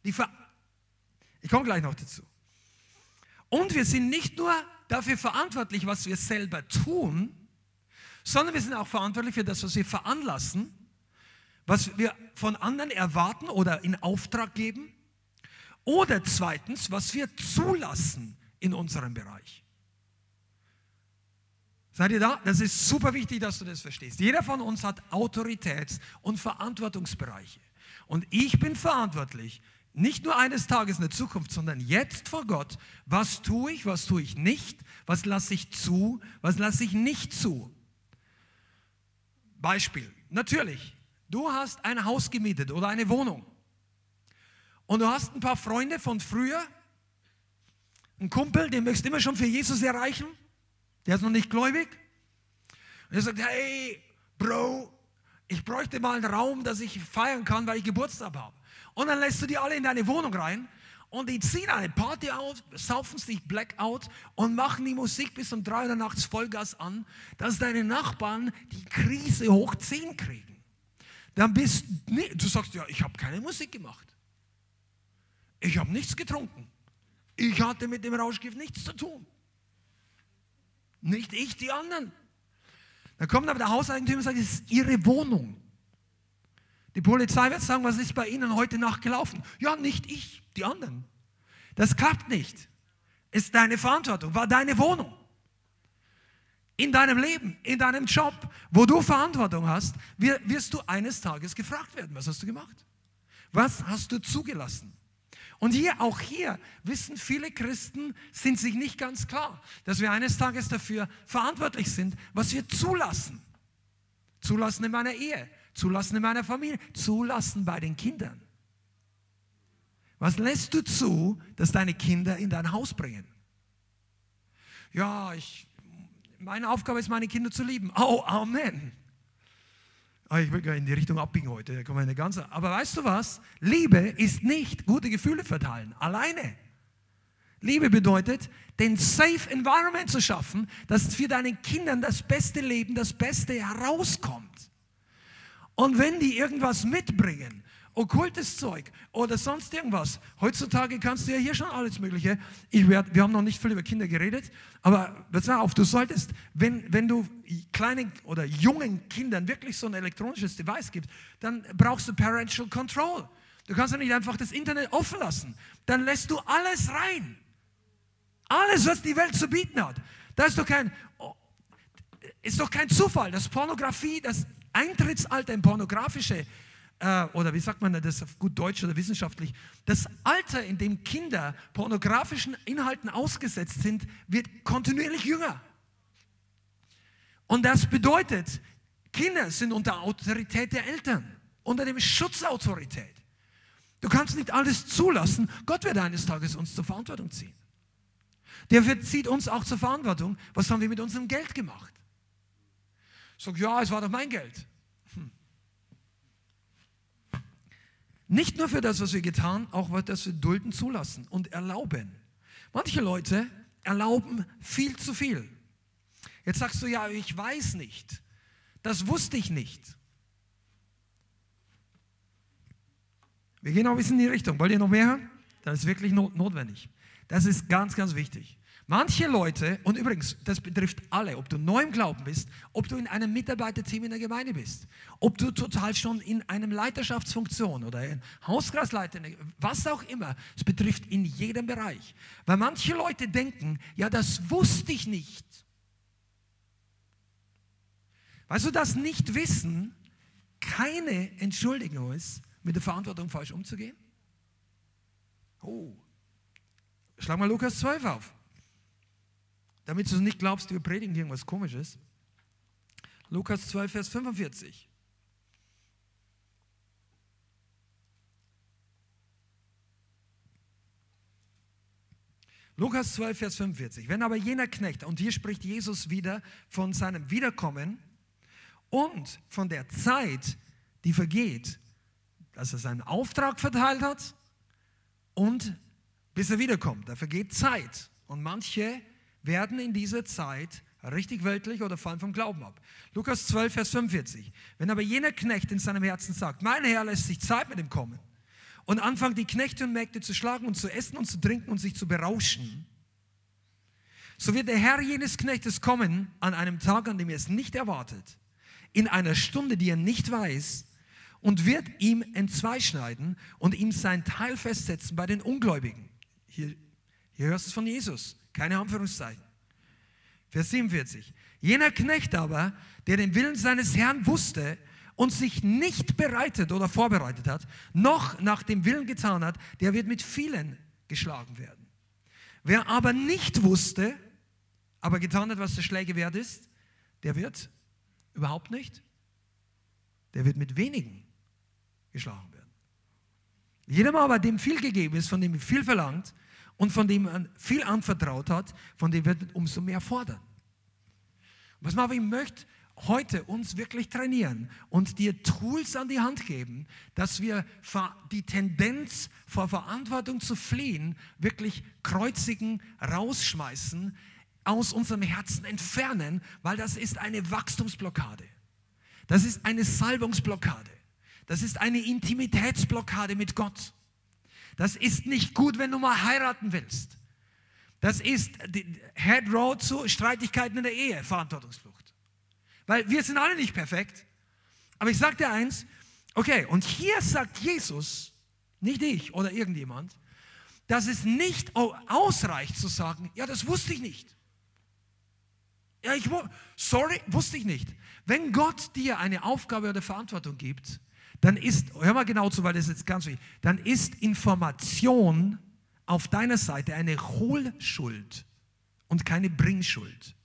Ich komme gleich noch dazu. Und wir sind nicht nur dafür verantwortlich, was wir selber tun, sondern wir sind auch verantwortlich für das, was wir veranlassen, was wir von anderen erwarten oder in Auftrag geben. Oder zweitens, was wir zulassen in unserem Bereich. Seid ihr da? Das ist super wichtig, dass du das verstehst. Jeder von uns hat Autoritäts- und Verantwortungsbereiche. Und ich bin verantwortlich, nicht nur eines Tages in der Zukunft, sondern jetzt vor Gott. Was tue ich nicht, was lasse ich zu, was lasse ich nicht zu. Beispiel, natürlich, du hast ein Haus gemietet oder eine Wohnung. Und du hast ein paar Freunde von früher, einen Kumpel, den möchtest du immer schon für Jesus erreichen, der ist noch nicht gläubig. Und er sagt, hey, Bro, ich bräuchte mal einen Raum, dass ich feiern kann, weil ich Geburtstag habe. Und dann lässt du die alle in deine Wohnung rein und die ziehen eine Party auf, saufen sich Blackout und machen die Musik bis um 3 Uhr nachts Vollgas an, dass deine Nachbarn die Krise hoch 10 kriegen. dann bist du, sagst, ja, ich habe keine Musik gemacht. Ich habe nichts getrunken. Ich hatte mit dem Rauschgift nichts zu tun. Nicht ich, die anderen. Dann kommt aber der Hauseigentümer und sagt, es ist ihre Wohnung. Die Polizei wird sagen, was ist bei Ihnen heute Nacht gelaufen? Ja, nicht ich, die anderen. Das klappt nicht. Ist deine Verantwortung, war deine Wohnung. In deinem Leben, in deinem Job, wo du Verantwortung hast, wirst du eines Tages gefragt werden, was hast du gemacht? Was hast du zugelassen? Und auch hier, wissen viele Christen, sind sich nicht ganz klar, dass wir eines Tages dafür verantwortlich sind, was wir zulassen. Zulassen in meiner Ehe, zulassen in meiner Familie, zulassen bei den Kindern. Was lässt du zu, dass deine Kinder in dein Haus bringen? Ja, meine Aufgabe ist, meine Kinder zu lieben. Oh, Amen. Oh, ich will gar in die Richtung abbiegen heute. Aber weißt du was? Liebe ist nicht gute Gefühle verteilen, alleine. Liebe bedeutet, den safe environment zu schaffen, dass für deine Kinder das beste Leben, das Beste herauskommt. Und wenn die irgendwas mitbringen, okkultes Zeug oder sonst irgendwas. Heutzutage kannst du ja hier schon alles Mögliche. Wir haben noch nicht viel über Kinder geredet, aber pass auf, du solltest, wenn du kleinen oder jungen Kindern wirklich so ein elektronisches Device gibst, dann brauchst du Parental Control. Du kannst ja nicht einfach das Internet offen lassen. Dann lässt du alles rein. Alles, was die Welt zu bieten hat. Da ist doch kein Zufall, dass Pornografie, das Eintrittsalter in pornografische oder wie sagt man das auf gut Deutsch oder wissenschaftlich, das Alter, in dem Kinder pornografischen Inhalten ausgesetzt sind, wird kontinuierlich jünger. Und das bedeutet, Kinder sind unter Autorität der Eltern, unter dem Schutzautorität. Du kannst nicht alles zulassen, Gott wird eines Tages uns zur Verantwortung ziehen. Der zieht uns auch zur Verantwortung, was haben wir mit unserem Geld gemacht? Sag, ja, es war doch mein Geld. Nicht nur für das, was wir getan, auch für das wir dulden, zulassen und erlauben. Manche Leute erlauben viel zu viel. Jetzt sagst du, ja, ich weiß nicht. Das wusste ich nicht. Wir gehen auch ein bisschen in die Richtung. Wollt ihr noch mehr hören? Das ist wirklich notwendig. Das ist ganz, ganz wichtig. Manche Leute, und übrigens, das betrifft alle, ob du neu im Glauben bist, ob du in einem Mitarbeiterteam in der Gemeinde bist, ob du total schon in einer Leiterschaftsfunktion oder in Hauskreisleiter, was auch immer, es betrifft in jedem Bereich. Weil manche Leute denken, ja, das wusste ich nicht. Weißt du, das Nichtwissen keine Entschuldigung ist, mit der Verantwortung falsch umzugehen? Oh, schlag mal Lukas 12 auf. Damit du nicht glaubst, wir predigen irgendwas Komisches. Lukas 12, Vers 45. Lukas 12, Vers 45. Wenn aber jener Knecht, und hier spricht Jesus wieder von seinem Wiederkommen und von der Zeit, die vergeht, dass er seinen Auftrag verteilt hat und bis er wiederkommt. Da vergeht Zeit. Und manche werden in dieser Zeit richtig weltlich oder fallen vom Glauben ab. Lukas 12, Vers 45. Wenn aber jener Knecht in seinem Herzen sagt, mein Herr lässt sich Zeit mit ihm kommen und anfängt, die Knechte und Mägde zu schlagen und zu essen und zu trinken und sich zu berauschen, so wird der Herr jenes Knechtes kommen an einem Tag, an dem er es nicht erwartet, in einer Stunde, die er nicht weiß, und wird ihm entzweischneiden und ihm seinen Teil festsetzen bei den Ungläubigen. Hier hörst du es von Jesus. Keine Anführungszeichen. Vers 47. Jener Knecht aber, der den Willen seines Herrn wusste und sich nicht bereitet oder vorbereitet hat, noch nach dem Willen getan hat, der wird mit vielen geschlagen werden. Wer aber nicht wusste, aber getan hat, was der Schläge wert ist, der wird überhaupt nicht, der wird mit wenigen geschlagen werden. Jedem aber, dem viel gegeben ist, von dem viel verlangt, und von dem man viel anvertraut hat, von dem wird umso mehr fordern. Was man aber möchte, heute uns wirklich trainieren und dir Tools an die Hand geben, dass wir die Tendenz vor Verantwortung zu fliehen, wirklich kreuzigen, rausschmeißen, aus unserem Herzen entfernen, weil das ist eine Wachstumsblockade. Das ist eine Salbungsblockade. Das ist eine Intimitätsblockade mit Gott. Das ist nicht gut, wenn du mal heiraten willst. Das ist die Head Road zu Streitigkeiten in der Ehe, Verantwortungsflucht. Weil wir sind alle nicht perfekt. Aber ich sage dir eins, okay, und hier sagt Jesus, nicht ich oder irgendjemand, dass es nicht ausreicht zu sagen, ja, das wusste ich nicht. Ja, wusste ich nicht. Wenn Gott dir eine Aufgabe oder Verantwortung gibt, dann ist, hör mal genau zu, weil das ist ganz wichtig, dann ist Information auf deiner Seite eine Hohlschuld und keine Bringschuld.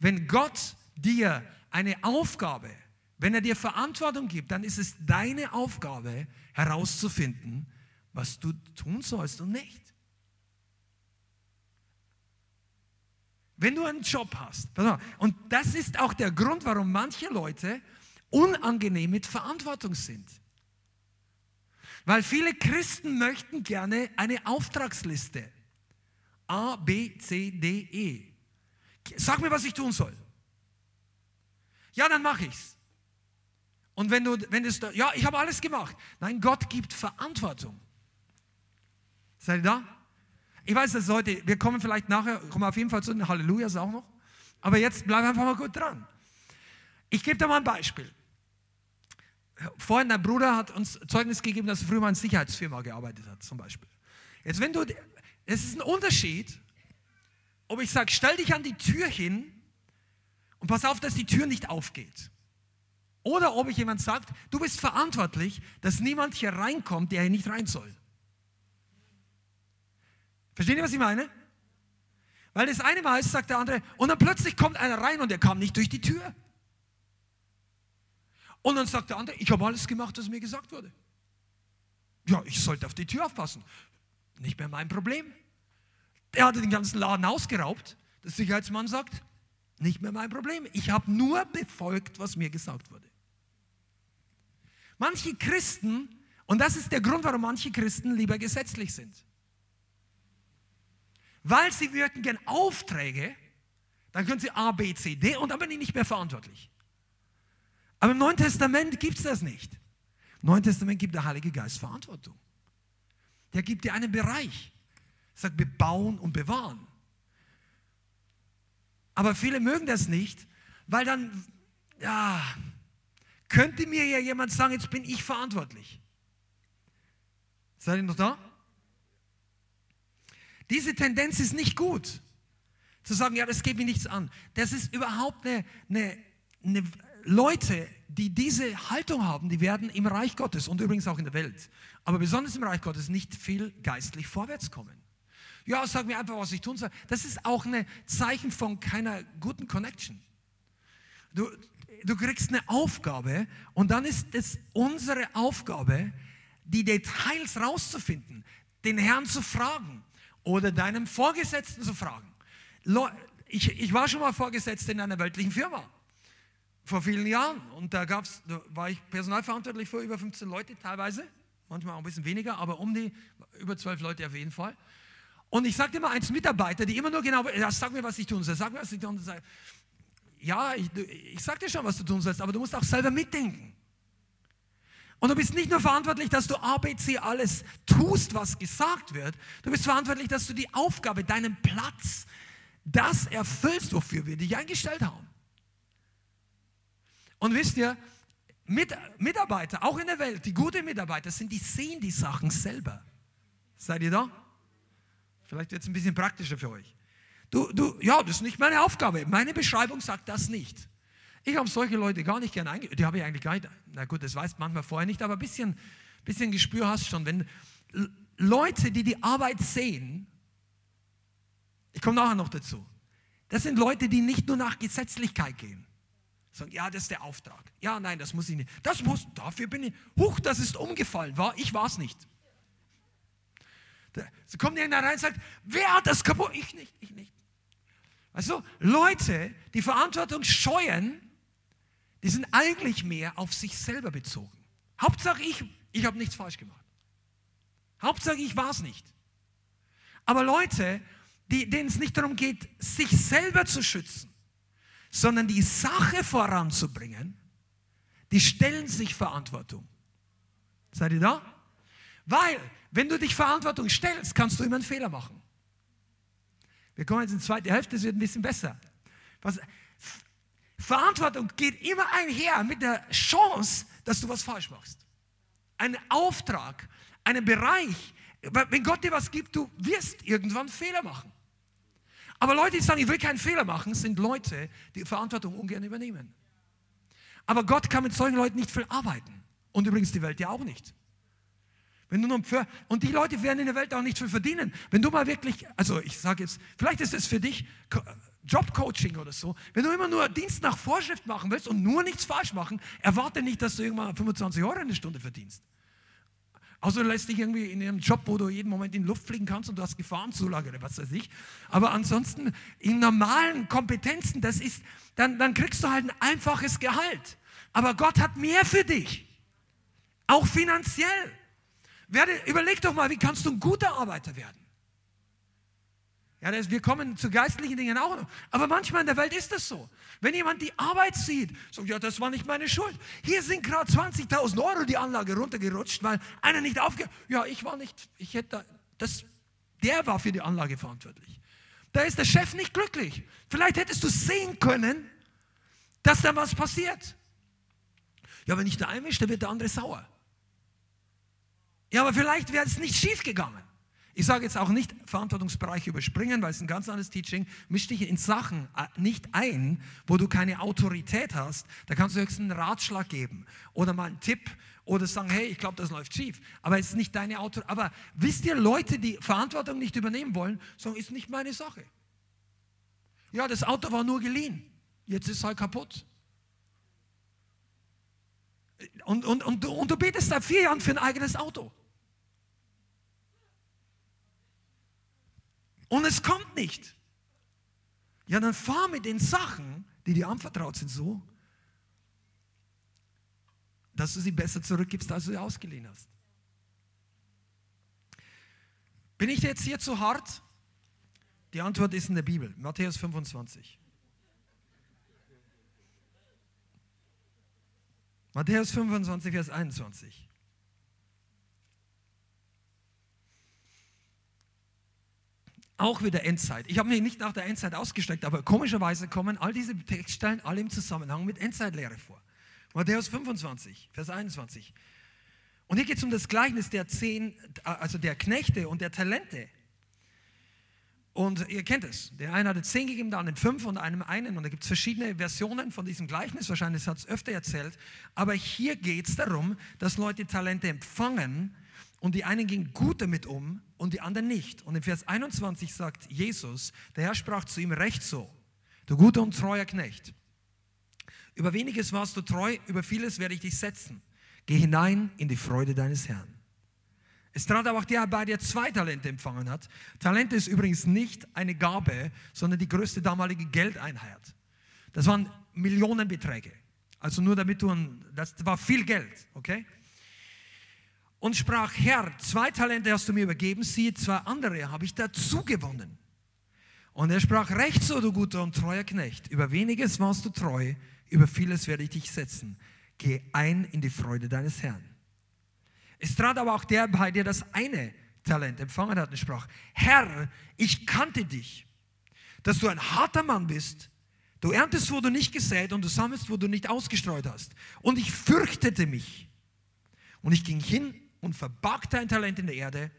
Wenn Gott dir eine Aufgabe, wenn er dir Verantwortung gibt, dann ist es deine Aufgabe herauszufinden, was du tun sollst und nicht. Wenn du einen Job hast, und das ist auch der Grund, warum manche Leute unangenehm mit Verantwortung sind. Weil viele Christen möchten gerne eine Auftragsliste. A, B, C, D, E. Sag mir, was ich tun soll. Ja, dann mache ich's. Und wenn ich habe alles gemacht. Nein, Gott gibt Verantwortung. Seid ihr da? Ich weiß, dass Leute, wir kommen vielleicht nachher, kommen auf jeden Fall zu den Hallelujahs auch noch. Aber jetzt bleiben wir einfach mal gut dran. Ich gebe dir mal ein Beispiel. Vorhin, dein Bruder hat uns Zeugnis gegeben, dass er früher mal in Sicherheitsfirma gearbeitet hat, zum Beispiel. Jetzt, es ist ein Unterschied, ob ich sage, stell dich an die Tür hin und pass auf, dass die Tür nicht aufgeht. Oder ob ich jemand sagt, du bist verantwortlich, dass niemand hier reinkommt, der hier nicht rein soll. Versteht ihr, was ich meine? Weil das eine Mal ist, sagt der andere, und dann plötzlich kommt einer rein und der kam nicht durch die Tür. Und dann sagt der andere, ich habe alles gemacht, was mir gesagt wurde. Ja, ich sollte auf die Tür aufpassen. Nicht mehr mein Problem. Der hatte den ganzen Laden ausgeraubt. Der Sicherheitsmann sagt, nicht mehr mein Problem. Ich habe nur befolgt, was mir gesagt wurde. Manche Christen, und das ist der Grund, warum manche Christen lieber gesetzlich sind. Weil sie würden gern Aufträge, dann können sie A, B, C, D und dann bin ich nicht mehr verantwortlich. Aber im Neuen Testament gibt es das nicht. Im Neuen Testament gibt der Heilige Geist Verantwortung. Der gibt dir einen Bereich. Sagt, bebauen und bewahren. Aber viele mögen das nicht, weil dann, ja, könnte mir ja jemand sagen, jetzt bin ich verantwortlich. Seid ihr noch da? Diese Tendenz ist nicht gut. Zu sagen, ja, das geht mir nichts an. Das ist überhaupt eine Leute, die diese Haltung haben, die werden im Reich Gottes und übrigens auch in der Welt, aber besonders im Reich Gottes nicht viel geistlich vorwärts kommen. Ja, sag mir einfach, was ich tun soll. Das ist auch ein Zeichen von keiner guten Connection. Du kriegst eine Aufgabe und dann ist es unsere Aufgabe, die Details rauszufinden, den Herrn zu fragen oder deinem Vorgesetzten zu fragen. Ich war schon mal Vorgesetzter in einer weltlichen Firma. Vor vielen Jahren. Und da war ich personalverantwortlich für über 15 Leute teilweise, manchmal auch ein bisschen weniger, aber über 12 Leute auf jeden Fall. Und ich sagte immer eins, Mitarbeiter, die immer nur genau, ja, sag mir, was ich tun soll, sag mir, was ich tun soll. Ja, ich sag dir schon, was du tun sollst, aber du musst auch selber mitdenken. Und du bist nicht nur verantwortlich, dass du ABC alles tust, was gesagt wird, du bist verantwortlich, dass du die Aufgabe, deinen Platz, das erfüllst, wofür wir dich eingestellt haben. Und wisst ihr, Mitarbeiter, auch in der Welt, die guten Mitarbeiter sind, die sehen die Sachen selber. Seid ihr da? Vielleicht wird es ein bisschen praktischer für euch. Ja, das ist nicht meine Aufgabe. Meine Beschreibung sagt das nicht. Ich habe solche Leute gar nicht gerne eingestellt. Die habe ich eigentlich gar nicht. Na gut, das weiß manchmal vorher nicht, aber ein bisschen Gespür hast schon. Wenn Leute, die die Arbeit sehen, ich komme nachher noch dazu, das sind Leute, die nicht nur nach Gesetzlichkeit gehen. Sagen, ja, das ist der Auftrag. Ja, nein, das muss ich nicht. Dafür bin ich. Huch, das ist umgefallen. Ich war es nicht. Da kommt irgendeiner rein und sagt, wer hat das kaputt? Ich nicht. Also Leute, die Verantwortung scheuen, die sind eigentlich mehr auf sich selber bezogen. Hauptsache ich habe nichts falsch gemacht. Hauptsache ich war es nicht. Aber Leute, denen es nicht darum geht, sich selber zu schützen, sondern die Sache voranzubringen, Die stellen sich Verantwortung. Seid ihr da? Weil, wenn du dich Verantwortung stellst, kannst du immer einen Fehler machen. Wir kommen jetzt in die zweite Hälfte, es wird ein bisschen besser. Verantwortung geht immer einher mit der Chance, dass du was falsch machst. Einen Auftrag, einen Bereich. Wenn Gott dir was gibt, du wirst irgendwann Fehler machen. Aber Leute, die sagen, ich will keinen Fehler machen, sind Leute, die Verantwortung ungern übernehmen. Aber Gott kann mit solchen Leuten nicht viel arbeiten. Und übrigens die Welt ja auch nicht. Wenn du nur und die Leute werden in der Welt auch nicht viel verdienen. Wenn du mal wirklich, also ich sage jetzt, vielleicht ist es für dich Jobcoaching oder so. Wenn du immer nur Dienst nach Vorschrift machen willst und nur nichts falsch machen, erwarte nicht, dass du irgendwann 25 Euro eine Stunde verdienst. Außer du lässt dich irgendwie in einem Job, wo du jeden Moment in die Luft fliegen kannst und du hast Gefahrenzulage oder was weiß ich. Aber ansonsten in normalen Kompetenzen, das ist, dann kriegst du halt ein einfaches Gehalt. Aber Gott hat mehr für dich. Auch finanziell. Überleg doch mal, wie kannst du ein guter Arbeiter werden? Ja, wir kommen zu geistlichen Dingen auch noch. Aber manchmal in der Welt ist das so. Wenn jemand die Arbeit sieht, so, ja, das war nicht meine Schuld. Hier sind gerade 20.000 Euro die Anlage runtergerutscht, weil einer nicht ja, ich war nicht, der war für die Anlage verantwortlich. Da ist der Chef nicht glücklich. Vielleicht hättest du sehen können, dass da was passiert. Ja, wenn ich da einmische, dann wird der andere sauer. Ja, aber vielleicht wäre es nicht schief gegangen. Ich sage jetzt auch nicht Verantwortungsbereich überspringen, weil es ein ganz anderes Teaching. Misch dich in Sachen nicht ein, wo du keine Autorität hast. Da kannst du höchstens einen Ratschlag geben oder mal einen Tipp oder sagen, hey, ich glaube, das läuft schief. Aber es ist nicht deine Autorität. Aber wisst ihr, Leute, die Verantwortung nicht übernehmen wollen, sagen, ist nicht meine Sache. Ja, das Auto war nur geliehen. Jetzt ist es halt kaputt. Und du betest seit 4 Jahren für ein eigenes Auto. Und es kommt nicht. Ja, dann fahr mit den Sachen, die dir anvertraut sind, so, dass du sie besser zurückgibst, als du sie ausgeliehen hast. Bin ich jetzt hier zu hart? Die Antwort ist in der Bibel, Matthäus 25. Matthäus 25, Vers 21. Auch wieder Endzeit. Ich habe mich nicht nach der Endzeit ausgestreckt, aber komischerweise kommen all diese Textstellen alle im Zusammenhang mit Endzeitlehre vor. Matthäus 25, Vers 21. Und hier geht es um das Gleichnis der Knechte und der Talente. Und ihr kennt es. Der eine hat 10 gegeben, der andere 5 und einem einen. Und da gibt es verschiedene Versionen von diesem Gleichnis. Wahrscheinlich hat es öfter erzählt. Aber hier geht es darum, dass Leute Talente empfangen. Und die einen gingen gut damit um und die anderen nicht. Und im Vers 21 sagt Jesus, der Herr sprach zu ihm, recht so, du guter und treuer Knecht. Über weniges warst du treu, über vieles werde ich dich setzen. Geh hinein in die Freude deines Herrn. Es trat aber auch der herbei, der 2 Talente empfangen hat. Talente ist übrigens nicht eine Gabe, sondern die größte damalige Geldeinheit. Das waren Millionenbeträge. Also nur damit das war viel Geld, okay? Und sprach, Herr, 2 Talente hast du mir übergeben, siehe, 2 andere habe ich dazu gewonnen. Und er sprach, recht so, du guter und treuer Knecht, über weniges warst du treu, über vieles werde ich dich setzen. Geh ein in die Freude deines Herrn. Es trat aber auch der bei, der das eine Talent empfangen hat und sprach, Herr, ich kannte dich, dass du ein harter Mann bist, du erntest, wo du nicht gesät und du sammelst, wo du nicht ausgestreut hast. Und ich fürchtete mich. Und ich ging hin und verbarg dein Talent in der Erde.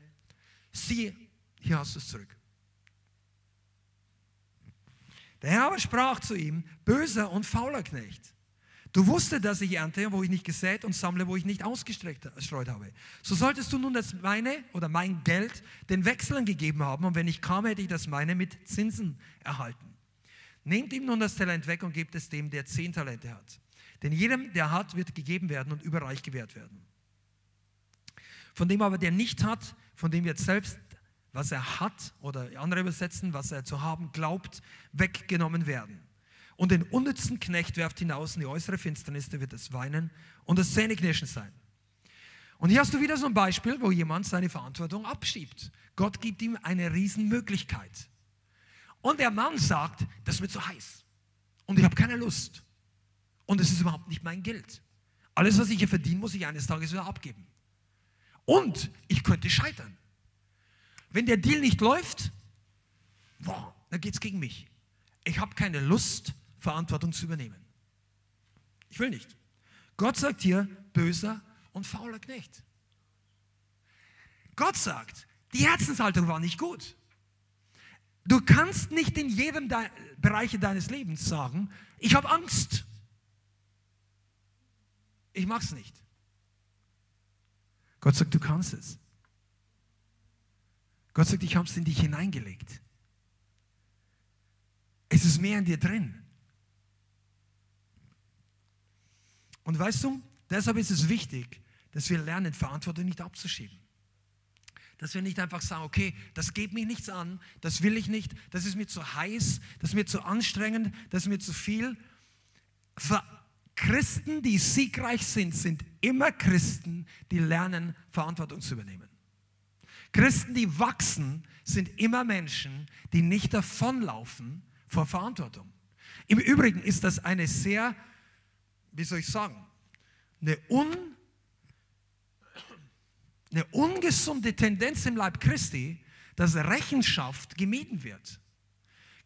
Siehe, hier hast du es zurück. Der Herr aber sprach zu ihm, böser und fauler Knecht, du wusstest, dass ich ernte, wo ich nicht gesät und sammle, wo ich nicht ausgestreut habe. So solltest du nun das meine oder mein Geld den Wechseln gegeben haben und wenn ich kam, hätte ich das meine mit Zinsen erhalten. Nehmt ihm nun das Talent weg und gebt es dem, der 10 Talente hat. Denn jedem, der hat, wird gegeben werden und überreich gewährt werden. Von dem aber, der nicht hat, von dem wird selbst, was er hat, oder andere übersetzen, was er zu haben glaubt, weggenommen werden. Und den unnützen Knecht werft hinaus in die äußere Finsternis, da wird das Weinen und das Zähneknirschen sein. Und hier hast du wieder so ein Beispiel, wo jemand seine Verantwortung abschiebt. Gott gibt ihm eine Riesenmöglichkeit. Und der Mann sagt, das wird so heiß und ich habe keine Lust. Und es ist überhaupt nicht mein Geld. Alles, was ich hier verdiene, muss ich eines Tages wieder abgeben. Und ich könnte scheitern. Wenn der Deal nicht läuft, boah, dann geht es gegen mich. Ich habe keine Lust, Verantwortung zu übernehmen. Ich will nicht. Gott sagt hier, böser und fauler Knecht. Gott sagt, die Herzenshaltung war nicht gut. Du kannst nicht in jedem Bereich deines Lebens sagen, ich habe Angst. Ich mache es nicht. Gott sagt, du kannst es. Gott sagt, ich habe es in dich hineingelegt. Es ist mehr in dir drin. Und weißt du, deshalb ist es wichtig, dass wir lernen, Verantwortung nicht abzuschieben. Dass wir nicht einfach sagen, okay, das geht mich nichts an, das will ich nicht, das ist mir zu heiß, das ist mir zu anstrengend, das ist mir zu viel. Christen, die siegreich sind, sind immer Christen, die lernen, Verantwortung zu übernehmen. Christen, die wachsen, sind immer Menschen, die nicht davonlaufen vor Verantwortung. Im Übrigen ist das eine sehr, eine ungesunde Tendenz im Leib Christi, dass Rechenschaft gemieden wird.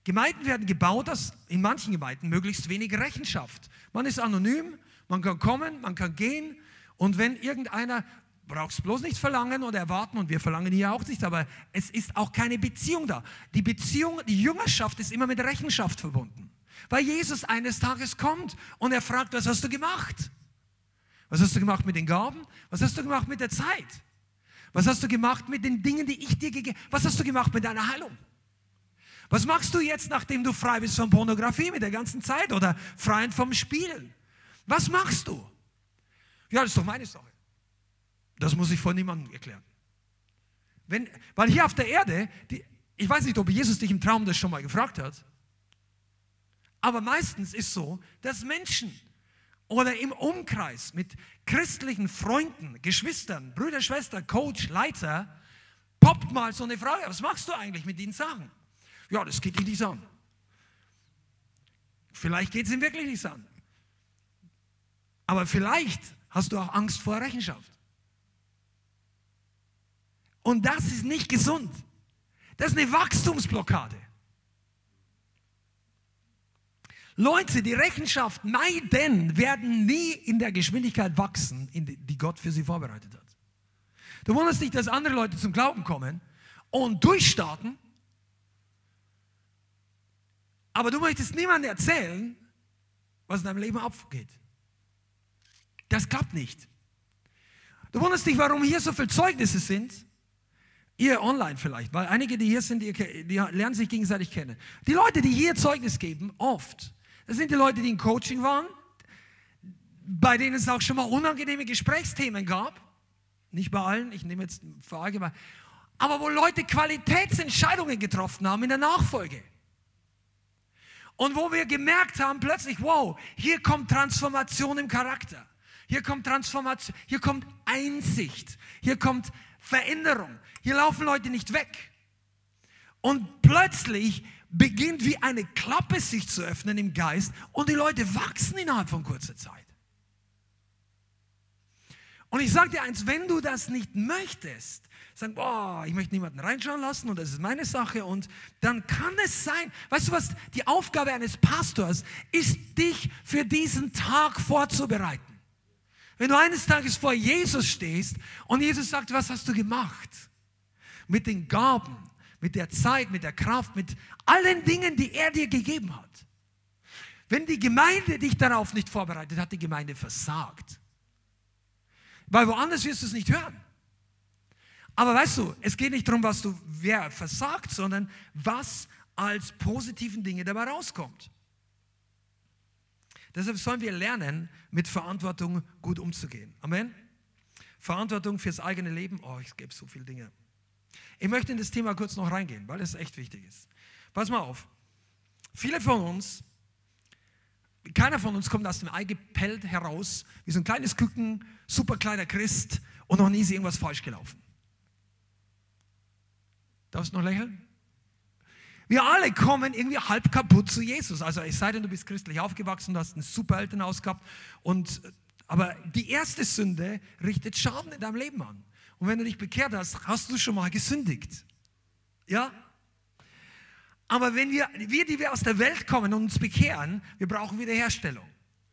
Gemeinden werden gebaut, dass in manchen Gemeinden möglichst wenig Rechenschaft. Man ist anonym, man kann kommen, man kann gehen und wenn irgendeiner, brauchst bloß nichts verlangen oder erwarten und wir verlangen hier auch nichts, aber es ist auch keine Beziehung da. Die Beziehung, die Jüngerschaft ist immer mit Rechenschaft verbunden. Weil Jesus eines Tages kommt und er fragt, was hast du gemacht? Was hast du gemacht mit den Gaben? Was hast du gemacht mit der Zeit? Was hast du gemacht mit den Dingen, die ich dir gegeben habe? Was hast du gemacht mit deiner Heilung? Was machst du jetzt, nachdem du frei bist von Pornografie mit der ganzen Zeit oder frei vom Spielen? Was machst du? Ja, das ist doch meine Sache. Das muss ich vor niemandem erklären. Weil hier auf der Erde, ich weiß nicht, ob Jesus dich im Traum das schon mal gefragt hat, aber meistens ist so, dass Menschen oder im Umkreis mit christlichen Freunden, Geschwistern, Brüder, Schwestern, Coach, Leiter, poppt mal so eine Frage, was machst du eigentlich mit diesen Sachen? Ja, das geht ihn nicht an. Vielleicht geht es ihm wirklich nicht an. Aber vielleicht hast du auch Angst vor Rechenschaft. Und das ist nicht gesund. Das ist eine Wachstumsblockade. Leute, die Rechenschaft meiden, werden nie in der Geschwindigkeit wachsen, die Gott für sie vorbereitet hat. Du wunderst dich, dass andere Leute zum Glauben kommen und durchstarten, aber du möchtest niemandem erzählen, was in deinem Leben abgeht. Das klappt nicht. Du wunderst dich, warum hier so viele Zeugnisse sind. Ihr online vielleicht, weil einige, die hier sind, die lernen sich gegenseitig kennen. Die Leute, die hier Zeugnis geben, oft, das sind die Leute, die im Coaching waren, bei denen es auch schon mal unangenehme Gesprächsthemen gab. Nicht bei allen, ich nehme jetzt verallgemeinert. Aber wo Leute Qualitätsentscheidungen getroffen haben in der Nachfolge. Und wo wir gemerkt haben, plötzlich, wow, hier kommt Transformation im Charakter. Hier kommt Transformation, hier kommt Einsicht, hier kommt Veränderung. Hier laufen Leute nicht weg. Und plötzlich beginnt wie eine Klappe sich zu öffnen im Geist und die Leute wachsen innerhalb von kurzer Zeit. Und ich sage dir eins, wenn du das nicht möchtest, sagen, boah, ich möchte niemanden reinschauen lassen und das ist meine Sache und dann kann es sein, weißt du was, die Aufgabe eines Pastors ist, dich für diesen Tag vorzubereiten. Wenn du eines Tages vor Jesus stehst und Jesus sagt, was hast du gemacht? Mit den Gaben, mit der Zeit, mit der Kraft, mit allen Dingen, die er dir gegeben hat. Wenn die Gemeinde dich darauf nicht vorbereitet, hat die Gemeinde versagt. Weil woanders wirst du es nicht hören. Aber weißt du, es geht nicht darum, wer versagt, sondern was als positiven Dinge dabei rauskommt. Deshalb sollen wir lernen, mit Verantwortung gut umzugehen. Amen? Verantwortung fürs eigene Leben. Oh, es gäbe so viele Dinge. Ich möchte in das Thema kurz noch reingehen, weil es echt wichtig ist. Pass mal auf. Viele von uns, keiner von uns kommt aus dem Ei gepellt heraus, wie so ein kleines Küken, super kleiner Christ und noch nie ist irgendwas falsch gelaufen. Darfst du noch lächeln? Wir alle kommen irgendwie halb kaputt zu Jesus. Also es sei denn, du bist christlich aufgewachsen, du hast einen super Elternhaus gehabt und Aber die erste Sünde richtet Schaden in deinem Leben an. Und wenn du dich bekehrt hast, hast du schon mal gesündigt. Ja? Aber wenn wir, die wir aus der Welt kommen und uns bekehren, wir brauchen Wiederherstellung.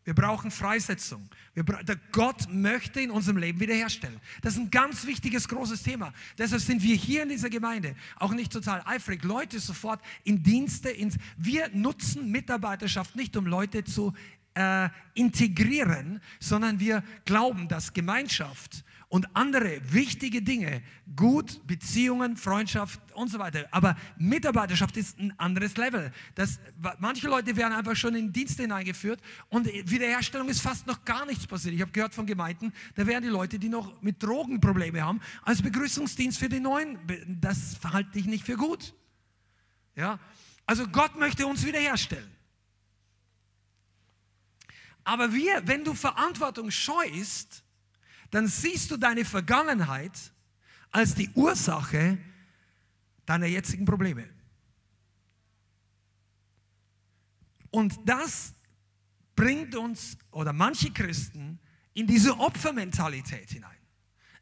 Wir brauchen Freisetzung. Der Gott möchte in unserem Leben wiederherstellen. Das ist ein ganz wichtiges, großes Thema. Deshalb sind wir hier in dieser Gemeinde auch nicht total eifrig, Leute sofort in Dienste. Wir nutzen Mitarbeiterschaft nicht, um Leute zu integrieren, sondern wir glauben, dass Gemeinschaft und andere wichtige Dinge, gut, Beziehungen, Freundschaft und so weiter. Aber Mitarbeiterschaft ist ein anderes Level. Manche Leute werden einfach schon in Dienste hineingeführt und Wiederherstellung ist fast noch gar nichts passiert. Ich habe gehört von Gemeinden, da werden die Leute, die noch mit Drogenprobleme haben, als Begrüßungsdienst für die Neuen. Das halte ich nicht für gut. Ja? Also Gott möchte uns wiederherstellen. Aber wenn du Verantwortung scheust, dann siehst du deine Vergangenheit als die Ursache deiner jetzigen Probleme. Und das bringt uns oder manche Christen in diese Opfermentalität hinein.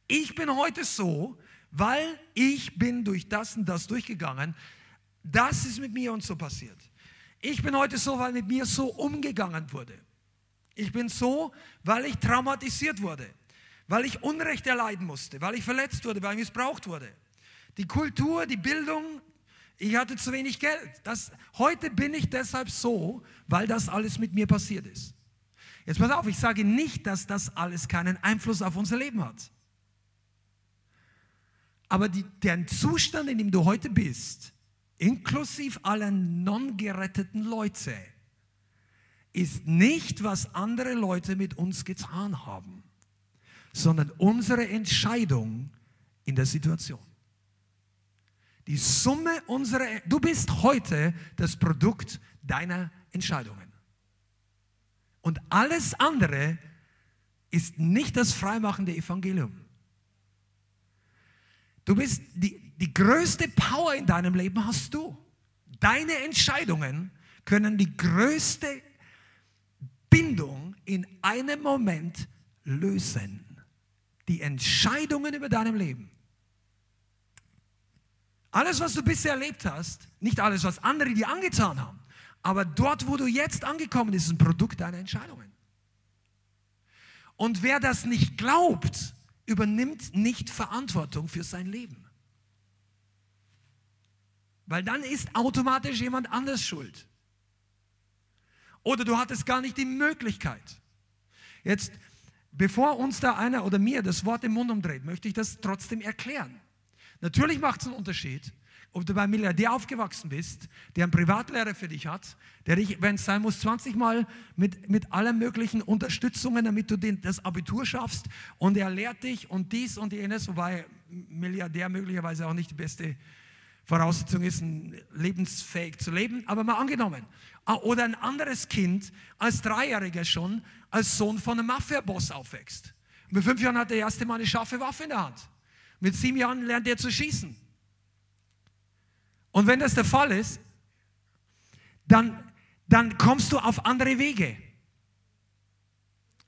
Ich bin heute so, weil ich bin durch das und das durchgegangen. Das ist mit mir und so passiert. Ich bin heute so, weil mit mir so umgegangen wurde. Ich bin so, weil ich traumatisiert wurde. Weil ich Unrecht erleiden musste, weil ich verletzt wurde, weil ich missbraucht wurde. Die Kultur, die Bildung, ich hatte zu wenig Geld. Heute bin ich deshalb so, weil das alles mit mir passiert ist. Jetzt pass auf, ich sage nicht, dass das alles keinen Einfluss auf unser Leben hat. Aber der Zustand, in dem du heute bist, inklusive aller non geretteten Leute, ist nicht, was andere Leute mit uns getan haben, sondern unsere Entscheidung in der Situation. Die Summe unserer, du bist heute das Produkt deiner Entscheidungen. Und alles andere ist nicht das freimachende Evangelium. Du bist, die größte Power in deinem Leben hast du. Deine Entscheidungen können die größte Bindung in einem Moment lösen. Die Entscheidungen über deinem Leben. Alles, was du bisher erlebt hast, nicht alles, was andere dir angetan haben, aber dort, wo du jetzt angekommen bist, ist ein Produkt deiner Entscheidungen. Und wer das nicht glaubt, übernimmt nicht Verantwortung für sein Leben. Weil dann ist automatisch jemand anders schuld. Oder du hattest gar nicht die Möglichkeit. Jetzt... Bevor uns da einer oder mir das Wort im Mund umdreht, möchte ich das trotzdem erklären. Natürlich macht es einen Unterschied, ob du beim Milliardär aufgewachsen bist, der einen Privatlehrer für dich hat, der dich, wenn es sein muss, 20 Mal mit allen möglichen Unterstützungen, damit du das Abitur schaffst und er lehrt dich und dies und jenes, wobei Milliardär möglicherweise auch nicht die beste Voraussetzung ist, lebensfähig zu leben, aber mal angenommen. Oder ein anderes Kind als Dreijähriger schon als Sohn von einem Mafia-Boss aufwächst. Mit 5 Jahren hat er das erste Mal eine scharfe Waffe in der Hand. Mit 7 Jahren lernt er zu schießen. Und wenn das der Fall ist, dann kommst du auf andere Wege.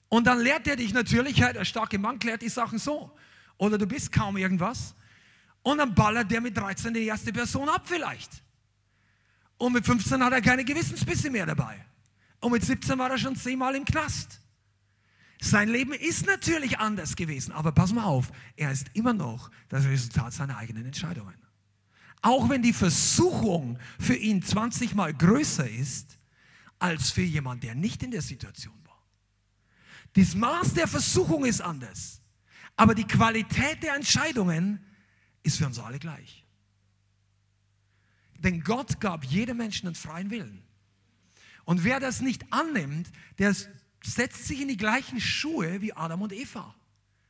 Und dann lehrt er dich natürlich, der starke Mann klärt die Sachen so. Oder du bist kaum irgendwas. Und dann ballert der mit 13 die erste Person ab vielleicht. Und mit 15 hat er keine Gewissensbisse mehr dabei. Und mit 17 war er schon 10-mal im Knast. Sein Leben ist natürlich anders gewesen, aber pass mal auf, er ist immer noch das Resultat seiner eigenen Entscheidungen. Auch wenn die Versuchung für ihn 20-mal größer ist, als für jemanden, der nicht in der Situation war. Das Maß der Versuchung ist anders, aber die Qualität der Entscheidungen ist für uns alle gleich. Denn Gott gab jedem Menschen einen freien Willen. Und wer das nicht annimmt, der setzt sich in die gleichen Schuhe wie Adam und Eva.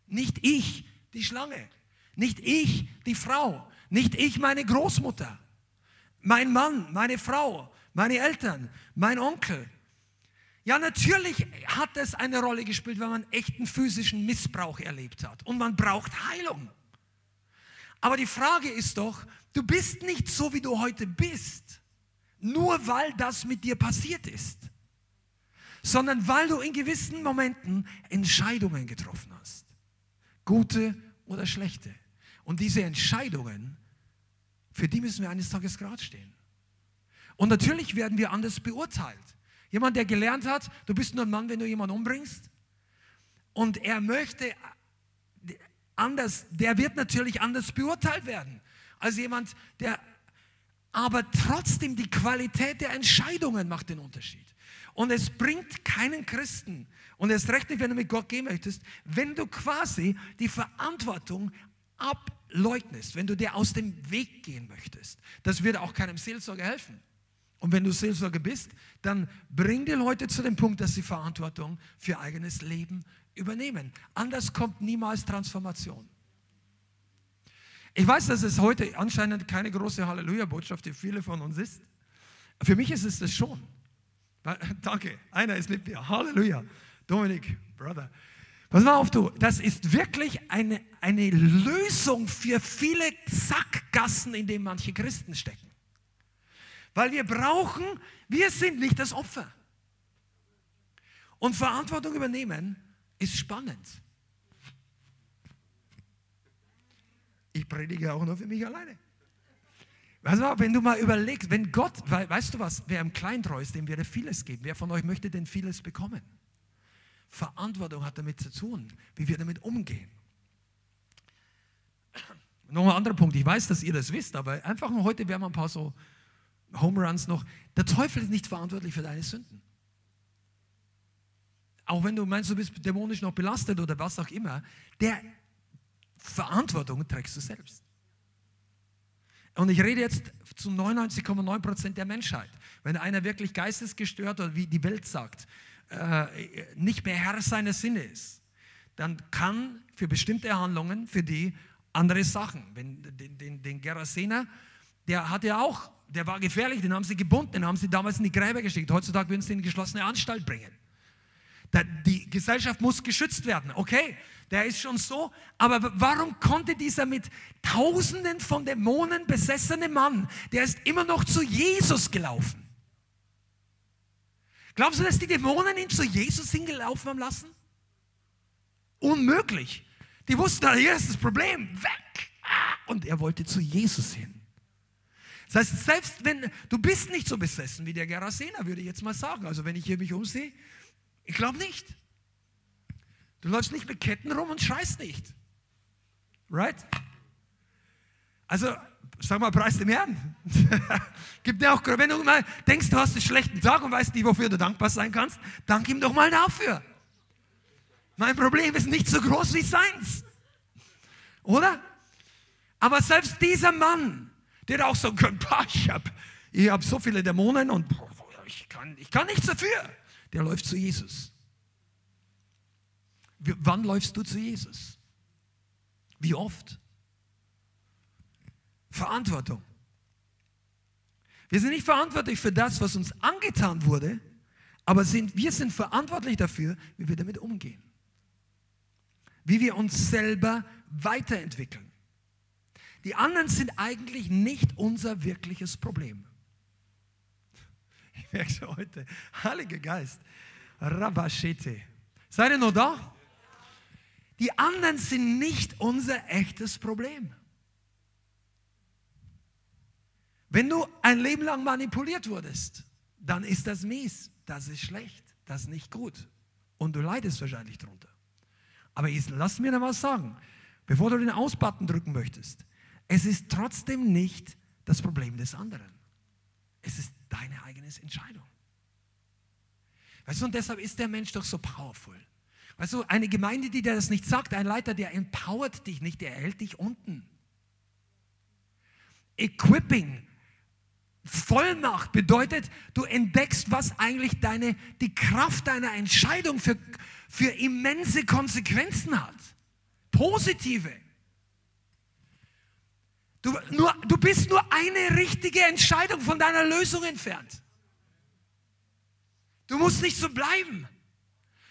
Nicht ich, die Schlange. Nicht ich, die Frau. Nicht ich, meine Großmutter. Mein Mann, meine Frau, meine Eltern, mein Onkel. Ja, natürlich hat es eine Rolle gespielt, wenn man echten physischen Missbrauch erlebt hat. Und man braucht Heilung. Aber die Frage ist doch, du bist nicht so, wie du heute bist, nur weil das mit dir passiert ist. sondern weil du in gewissen Momenten Entscheidungen getroffen hast. Gute oder schlechte. Und diese Entscheidungen, für die müssen wir eines Tages gerade stehen. Und natürlich werden wir anders beurteilt. Jemand, der gelernt hat, du bist nur ein Mann, wenn du jemanden umbringst. Und er möchte anders, der wird natürlich anders beurteilt werden. Als jemand, der aber trotzdem die Qualität der Entscheidungen macht den Unterschied. Und es bringt keinen Christen, und erst recht nicht, wenn du mit Gott gehen möchtest, wenn du quasi die Verantwortung ableugnest, wenn du dir aus dem Weg gehen möchtest. Das wird auch keinem Seelsorger helfen. Und wenn du Seelsorger bist, dann bring die Leute zu dem Punkt, dass sie Verantwortung für eigenes Leben übernehmen. Anders kommt niemals Transformation. Ich weiß, dass es heute anscheinend keine große Halleluja-Botschaft für viele von uns ist. Für mich ist es das schon. Danke, einer ist mit mir. Halleluja. Dominik, Brother. Pass mal auf, du. Das ist wirklich eine Lösung für viele Sackgassen, in denen manche Christen stecken. Weil wir sind nicht das Opfer. Und Verantwortung übernehmen ist spannend. Ich predige auch nur für mich alleine. Also, wenn du mal überlegst, wenn Gott, weißt du was, wer im Kleinen treu ist, dem wird er vieles geben. Wer von euch möchte denn vieles bekommen? Verantwortung hat damit zu tun, wie wir damit umgehen. Noch ein anderer Punkt, ich weiß, dass ihr das wisst, aber einfach nur heute werden wir ein paar so Home Runs noch. Der Teufel ist nicht verantwortlich für deine Sünden. Auch wenn du meinst, du bist dämonisch noch belastet oder was auch immer, der Verantwortung trägst du selbst. Und ich rede jetzt zu 99,9% der Menschheit. Wenn einer wirklich geistesgestört oder wie die Welt sagt, nicht mehr Herr seiner Sinne ist, dann kann für bestimmte Handlungen, für die andere Sachen. Wenn den Gerasener, der hat ja auch, der war gefährlich, den haben sie gebunden, den haben sie damals in die Gräber geschickt. Heutzutage würden sie in eine geschlossene Anstalt bringen. Die Gesellschaft muss geschützt werden. Okay, der ist schon so. Aber warum konnte dieser mit Tausenden von Dämonen besessene Mann, der ist immer noch zu Jesus gelaufen? Glaubst du, dass die Dämonen ihn zu Jesus hingelaufen haben lassen? Unmöglich. Die wussten, hier ist das Problem. Weg! Und er wollte zu Jesus hin. Das heißt, selbst wenn, du bist nicht so besessen wie der Gerasener, würde ich jetzt mal sagen. Also wenn ich hier mich umsehe, ich glaube nicht. Du läufst nicht mit Ketten rum und schreist nicht. Right? Also, sag mal, preis dem Herrn. Gib dir auch, wenn du mal denkst, du hast einen schlechten Tag und weißt nicht, wofür du dankbar sein kannst, dank ihm doch mal dafür. Mein Problem ist nicht so groß wie seins. Oder? Aber selbst dieser Mann, der auch so können, ich hab so viele Dämonen und ich kann nichts dafür. Der läuft zu Jesus. Wann läufst du zu Jesus? Wie oft? Verantwortung. Wir sind nicht verantwortlich für das, was uns angetan wurde, aber wir sind verantwortlich dafür, wie wir damit umgehen. Wie wir uns selber weiterentwickeln. Die anderen sind eigentlich nicht unser wirkliches Problem. Ich merke schon heute, Heiliger Geist, Rabashete. Seid ihr noch da? Die anderen sind nicht unser echtes Problem. Wenn du ein Leben lang manipuliert wurdest, dann ist das mies, das ist schlecht, das ist nicht gut. Und du leidest wahrscheinlich drunter. Aber jetzt lass mir noch was sagen, bevor du den Ausbutton drücken möchtest. Es ist trotzdem nicht das Problem des anderen. Es ist deine eigene Entscheidung. Weißt du, und deshalb ist der Mensch doch so powerful. Weißt du, eine Gemeinde, die dir das nicht sagt, ein Leiter, der empowert dich nicht, der hält dich unten. Equipping, Vollmacht bedeutet, du entdeckst, was eigentlich die Kraft deiner Entscheidung für immense Konsequenzen hat. Positive. Du bist nur eine richtige Entscheidung von deiner Lösung entfernt. Du musst nicht so bleiben.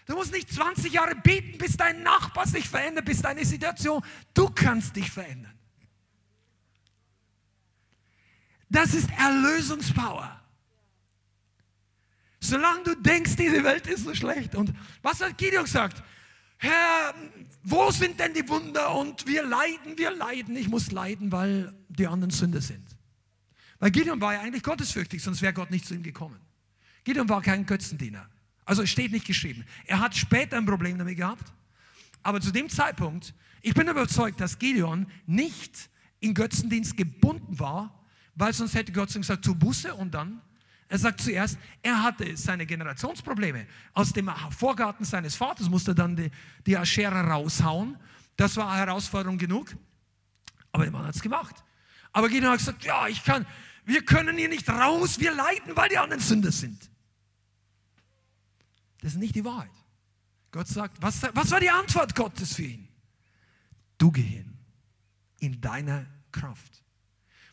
Du musst nicht 20 Jahre beten, bis dein Nachbar sich verändert, bis deine Situation. Du kannst dich verändern. Das ist Erlösungspower. solange du denkst, diese Welt ist so schlecht. Und was hat Gideon gesagt? Herr, wo sind denn die Wunder? Und wir leiden. Ich muss leiden, weil die anderen Sünder sind. Weil Gideon war ja eigentlich gottesfürchtig, sonst wäre Gott nicht zu ihm gekommen. Gideon war kein Götzendiener. Also es steht nicht geschrieben. Er hat später ein Problem damit gehabt. Aber zu dem Zeitpunkt, ich bin überzeugt, dass Gideon nicht in Götzendienst gebunden war, weil sonst hätte Gott zu ihm gesagt, tu Buße und dann. Er sagt zuerst, er hatte seine Generationsprobleme. Aus dem Vorgarten seines Vaters musste er dann die Ascherer raushauen. Das war eine Herausforderung genug. Aber der Mann hat es gemacht. Aber Gideon hat gesagt, ja, wir können hier nicht raus, wir leiden, weil die anderen Sünder sind. Das ist nicht die Wahrheit. Gott sagt, was war die Antwort Gottes für ihn? Du geh hin, in deiner Kraft.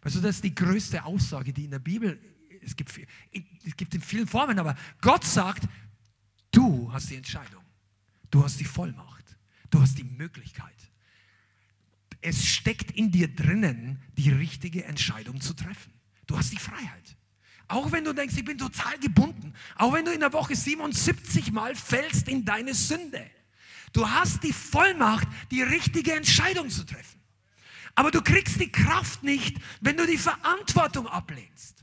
Weißt du, das ist die größte Aussage, die in der Bibel es gibt in vielen Formen, aber Gott sagt, du hast die Entscheidung, du hast die Vollmacht, du hast die Möglichkeit. Es steckt in dir drinnen, die richtige Entscheidung zu treffen. Du hast die Freiheit. Auch wenn du denkst, ich bin total gebunden, auch wenn du in der Woche 77 Mal fällst in deine Sünde. Du hast die Vollmacht, die richtige Entscheidung zu treffen. Aber du kriegst die Kraft nicht, wenn du die Verantwortung ablehnst.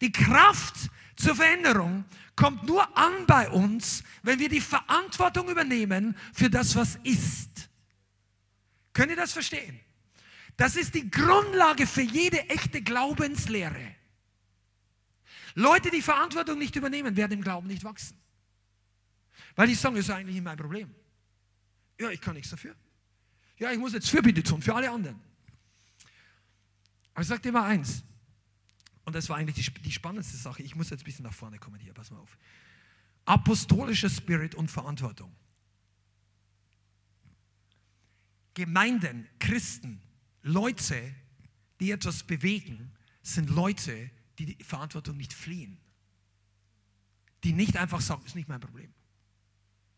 Die Kraft zur Veränderung kommt nur an bei uns, wenn wir die Verantwortung übernehmen für das, was ist. Könnt ihr das verstehen? Das ist die Grundlage für jede echte Glaubenslehre. Leute, die Verantwortung nicht übernehmen, werden im Glauben nicht wachsen. Weil die sagen, das ist eigentlich nicht mein Problem. Ja, ich kann nichts dafür. Ja, ich muss jetzt Fürbitte tun, für alle anderen. Aber ich sage dir mal eins. Und das war eigentlich die spannendste Sache. Ich muss jetzt ein bisschen nach vorne kommen hier, pass mal auf. Apostolischer Spirit und Verantwortung. Gemeinden, Christen, Leute, die etwas bewegen, sind Leute, die Verantwortung nicht fliehen. Die nicht einfach sagen, ist nicht mein Problem.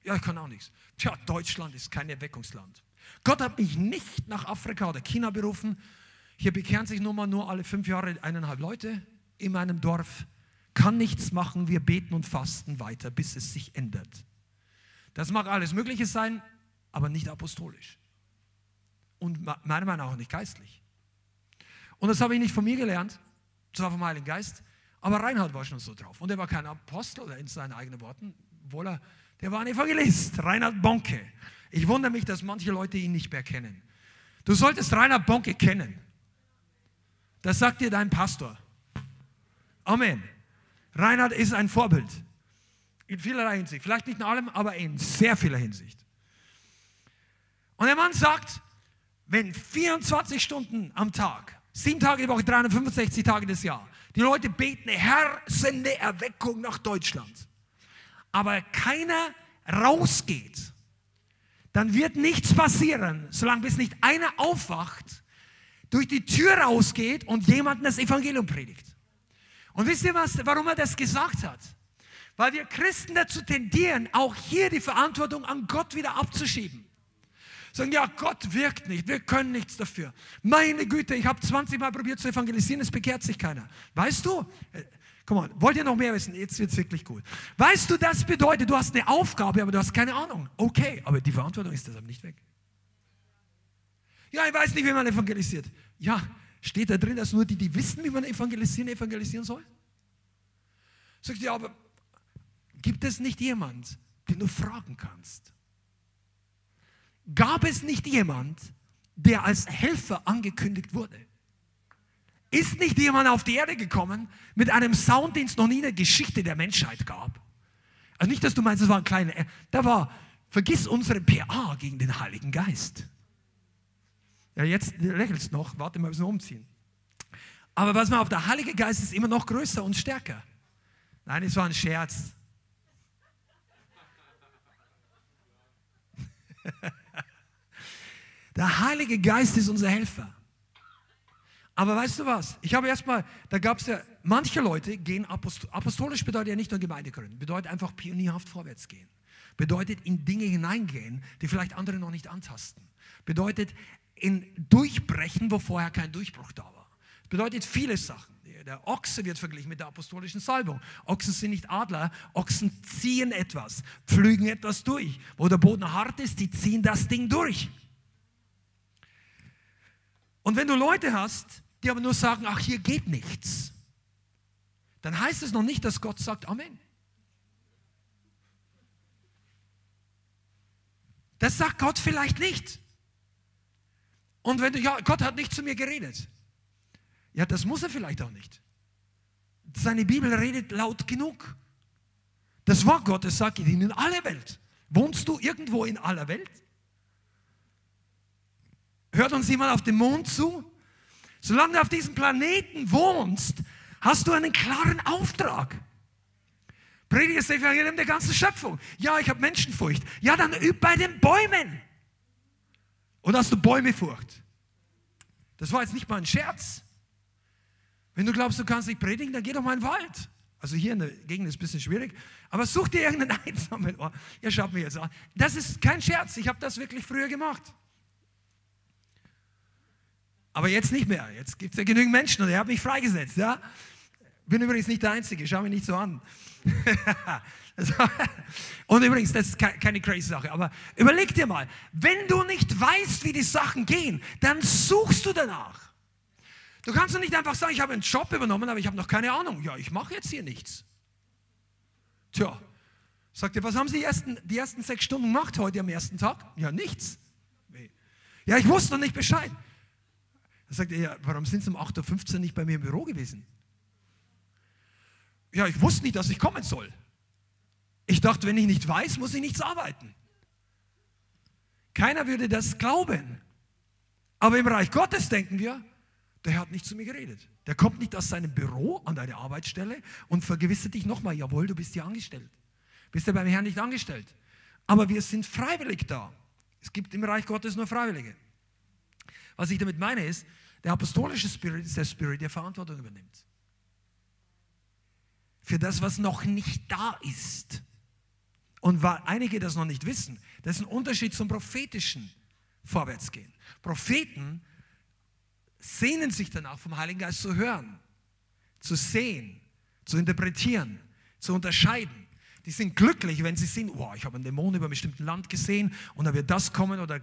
Ja, ich kann auch nichts. Tja, Deutschland ist kein Erweckungsland. Gott hat mich nicht nach Afrika oder China berufen. Hier bekehren sich nur alle 5 Jahre 1,5 Leute in meinem Dorf. Kann nichts machen, wir beten und fasten weiter, bis es sich ändert. Das mag alles Mögliche sein, aber nicht apostolisch. Und meiner Meinung nach auch nicht geistlich. Und das habe ich nicht von mir gelernt, zwar vom Heiligen Geist, aber Reinhard war schon so drauf. Und er war kein Apostel in seinen eigenen Worten, obwohl der war ein Evangelist, Reinhard Bonke. Ich wundere mich, dass manche Leute ihn nicht mehr kennen. Du solltest Reinhard Bonke kennen. Das sagt dir dein Pastor. Amen. Reinhard ist ein Vorbild. In vielerlei Hinsicht. Vielleicht nicht in allem, aber in sehr vieler Hinsicht. Und der Mann sagt, wenn 24 Stunden am Tag, 7 Tage die Woche, 365 Tage des Jahres, die Leute beten, Herr, sende Erweckung nach Deutschland, aber keiner rausgeht, dann wird nichts passieren, solange bis nicht einer aufwacht, durch die Tür rausgeht und jemandem das Evangelium predigt. Und wisst ihr was, warum er das gesagt hat? Weil wir Christen dazu tendieren, auch hier die Verantwortung an Gott wieder abzuschieben. Sagen, ja, Gott wirkt nicht, wir können nichts dafür. Meine Güte, ich habe 20 Mal probiert zu evangelisieren, es bekehrt sich keiner. Weißt du, komm mal, wollt ihr noch mehr wissen? Jetzt wird es wirklich gut. Weißt du, das bedeutet, du hast eine Aufgabe, aber du hast keine Ahnung. Okay, aber die Verantwortung ist deshalb nicht weg. Ja, ich weiß nicht, wie man evangelisiert. Ja, steht da drin, dass nur die wissen, wie man evangelisieren soll? Sagt ja, aber gibt es nicht jemand, den du fragen kannst? Gab es nicht jemand, der als Helfer angekündigt wurde? Ist nicht jemand auf die Erde gekommen mit einem Sound, den es noch nie in der Geschichte der Menschheit gab? Also nicht, dass du meinst, es war ein kleiner... vergiss unsere PA gegen den Heiligen Geist. Ja, jetzt lächelst noch, warte mal, wir müssen umziehen. Aber was man auf, der Heilige Geist ist immer noch größer und stärker. Nein, es war ein Scherz. Der Heilige Geist ist unser Helfer. Aber weißt du was? Ich habe erstmal, da gab es ja, manche Leute gehen apostolisch, bedeutet ja nicht nur Gemeinde gründen, bedeutet einfach pionierhaft vorwärts gehen. Bedeutet in Dinge hineingehen, die vielleicht andere noch nicht antasten. Bedeutet in Durchbrechen, wo vorher kein Durchbruch da war. Bedeutet viele Sachen. der Ochse wird verglichen mit der apostolischen Salbung. Ochsen sind nicht Adler, Ochsen ziehen etwas, pflügen etwas durch. Wo der Boden hart ist, die ziehen das Ding durch. Und wenn du Leute hast, die aber nur sagen, ach, hier geht nichts, dann heißt es noch nicht, dass Gott sagt Amen. Das sagt Gott vielleicht nicht. Und wenn du, ja, Gott hat nicht zu mir geredet. Ja, das muss er vielleicht auch nicht. Seine Bibel redet laut genug. Das Wort Gottes sagt ihnen in aller Welt. Wohnst du irgendwo in aller Welt? Hört uns jemand auf dem Mond zu? Solange du auf diesem Planeten wohnst, hast du einen klaren Auftrag. Predige das Evangelium der ganzen Schöpfung. Ja, ich habe Menschenfurcht. Ja, dann üb bei den Bäumen. Oder hast du Bäumefurcht? Das war jetzt nicht mal ein Scherz. Wenn du glaubst, du kannst nicht predigen, dann geh doch mal in den Wald. Also hier in der Gegend ist es ein bisschen schwierig. Aber such dir irgendeinen einsamen Ort. Ihr schaut mich jetzt an. Das ist kein Scherz. Ich habe das wirklich früher gemacht. Aber jetzt nicht mehr. Jetzt gibt es ja genügend Menschen und er hat mich freigesetzt. Ja? Bin übrigens nicht der Einzige. Schau mich nicht so an. Und übrigens, das ist keine crazy Sache, aber überleg dir mal, wenn du nicht weißt, wie die Sachen gehen, dann suchst du danach. Du kannst doch nicht einfach sagen, ich habe einen Job übernommen, aber ich habe noch keine Ahnung. Ja, ich mache jetzt hier nichts. Tja, sagt ihr, was haben Sie die ersten 6 Stunden gemacht heute am ersten Tag? Ja, nichts. Ja, ich wusste noch nicht Bescheid. Dann sagt er, ja, warum sind Sie um 8.15 Uhr nicht bei mir im Büro gewesen? Ja, ich wusste nicht, dass ich kommen soll. Ich dachte, wenn ich nicht weiß, muss ich nichts arbeiten. Keiner würde das glauben. Aber im Reich Gottes denken wir, der hat nicht zu mir geredet. Der kommt nicht aus seinem Büro an deine Arbeitsstelle und vergewissert dich nochmal, jawohl, du bist hier angestellt. Bist ja beim Herrn nicht angestellt. Aber wir sind freiwillig da. Es gibt im Reich Gottes nur Freiwillige. Was ich damit meine ist, der apostolische Spirit ist der Spirit, der Verantwortung übernimmt. Für das, was noch nicht da ist. Und weil einige das noch nicht wissen, das ist ein Unterschied zum prophetischen Vorwärtsgehen. Propheten sehnen sich danach, vom Heiligen Geist zu hören, zu sehen, zu interpretieren, zu unterscheiden. Die sind glücklich, wenn sie sehen, wow, ich habe einen Dämon über einem bestimmten Land gesehen und da wird das kommen oder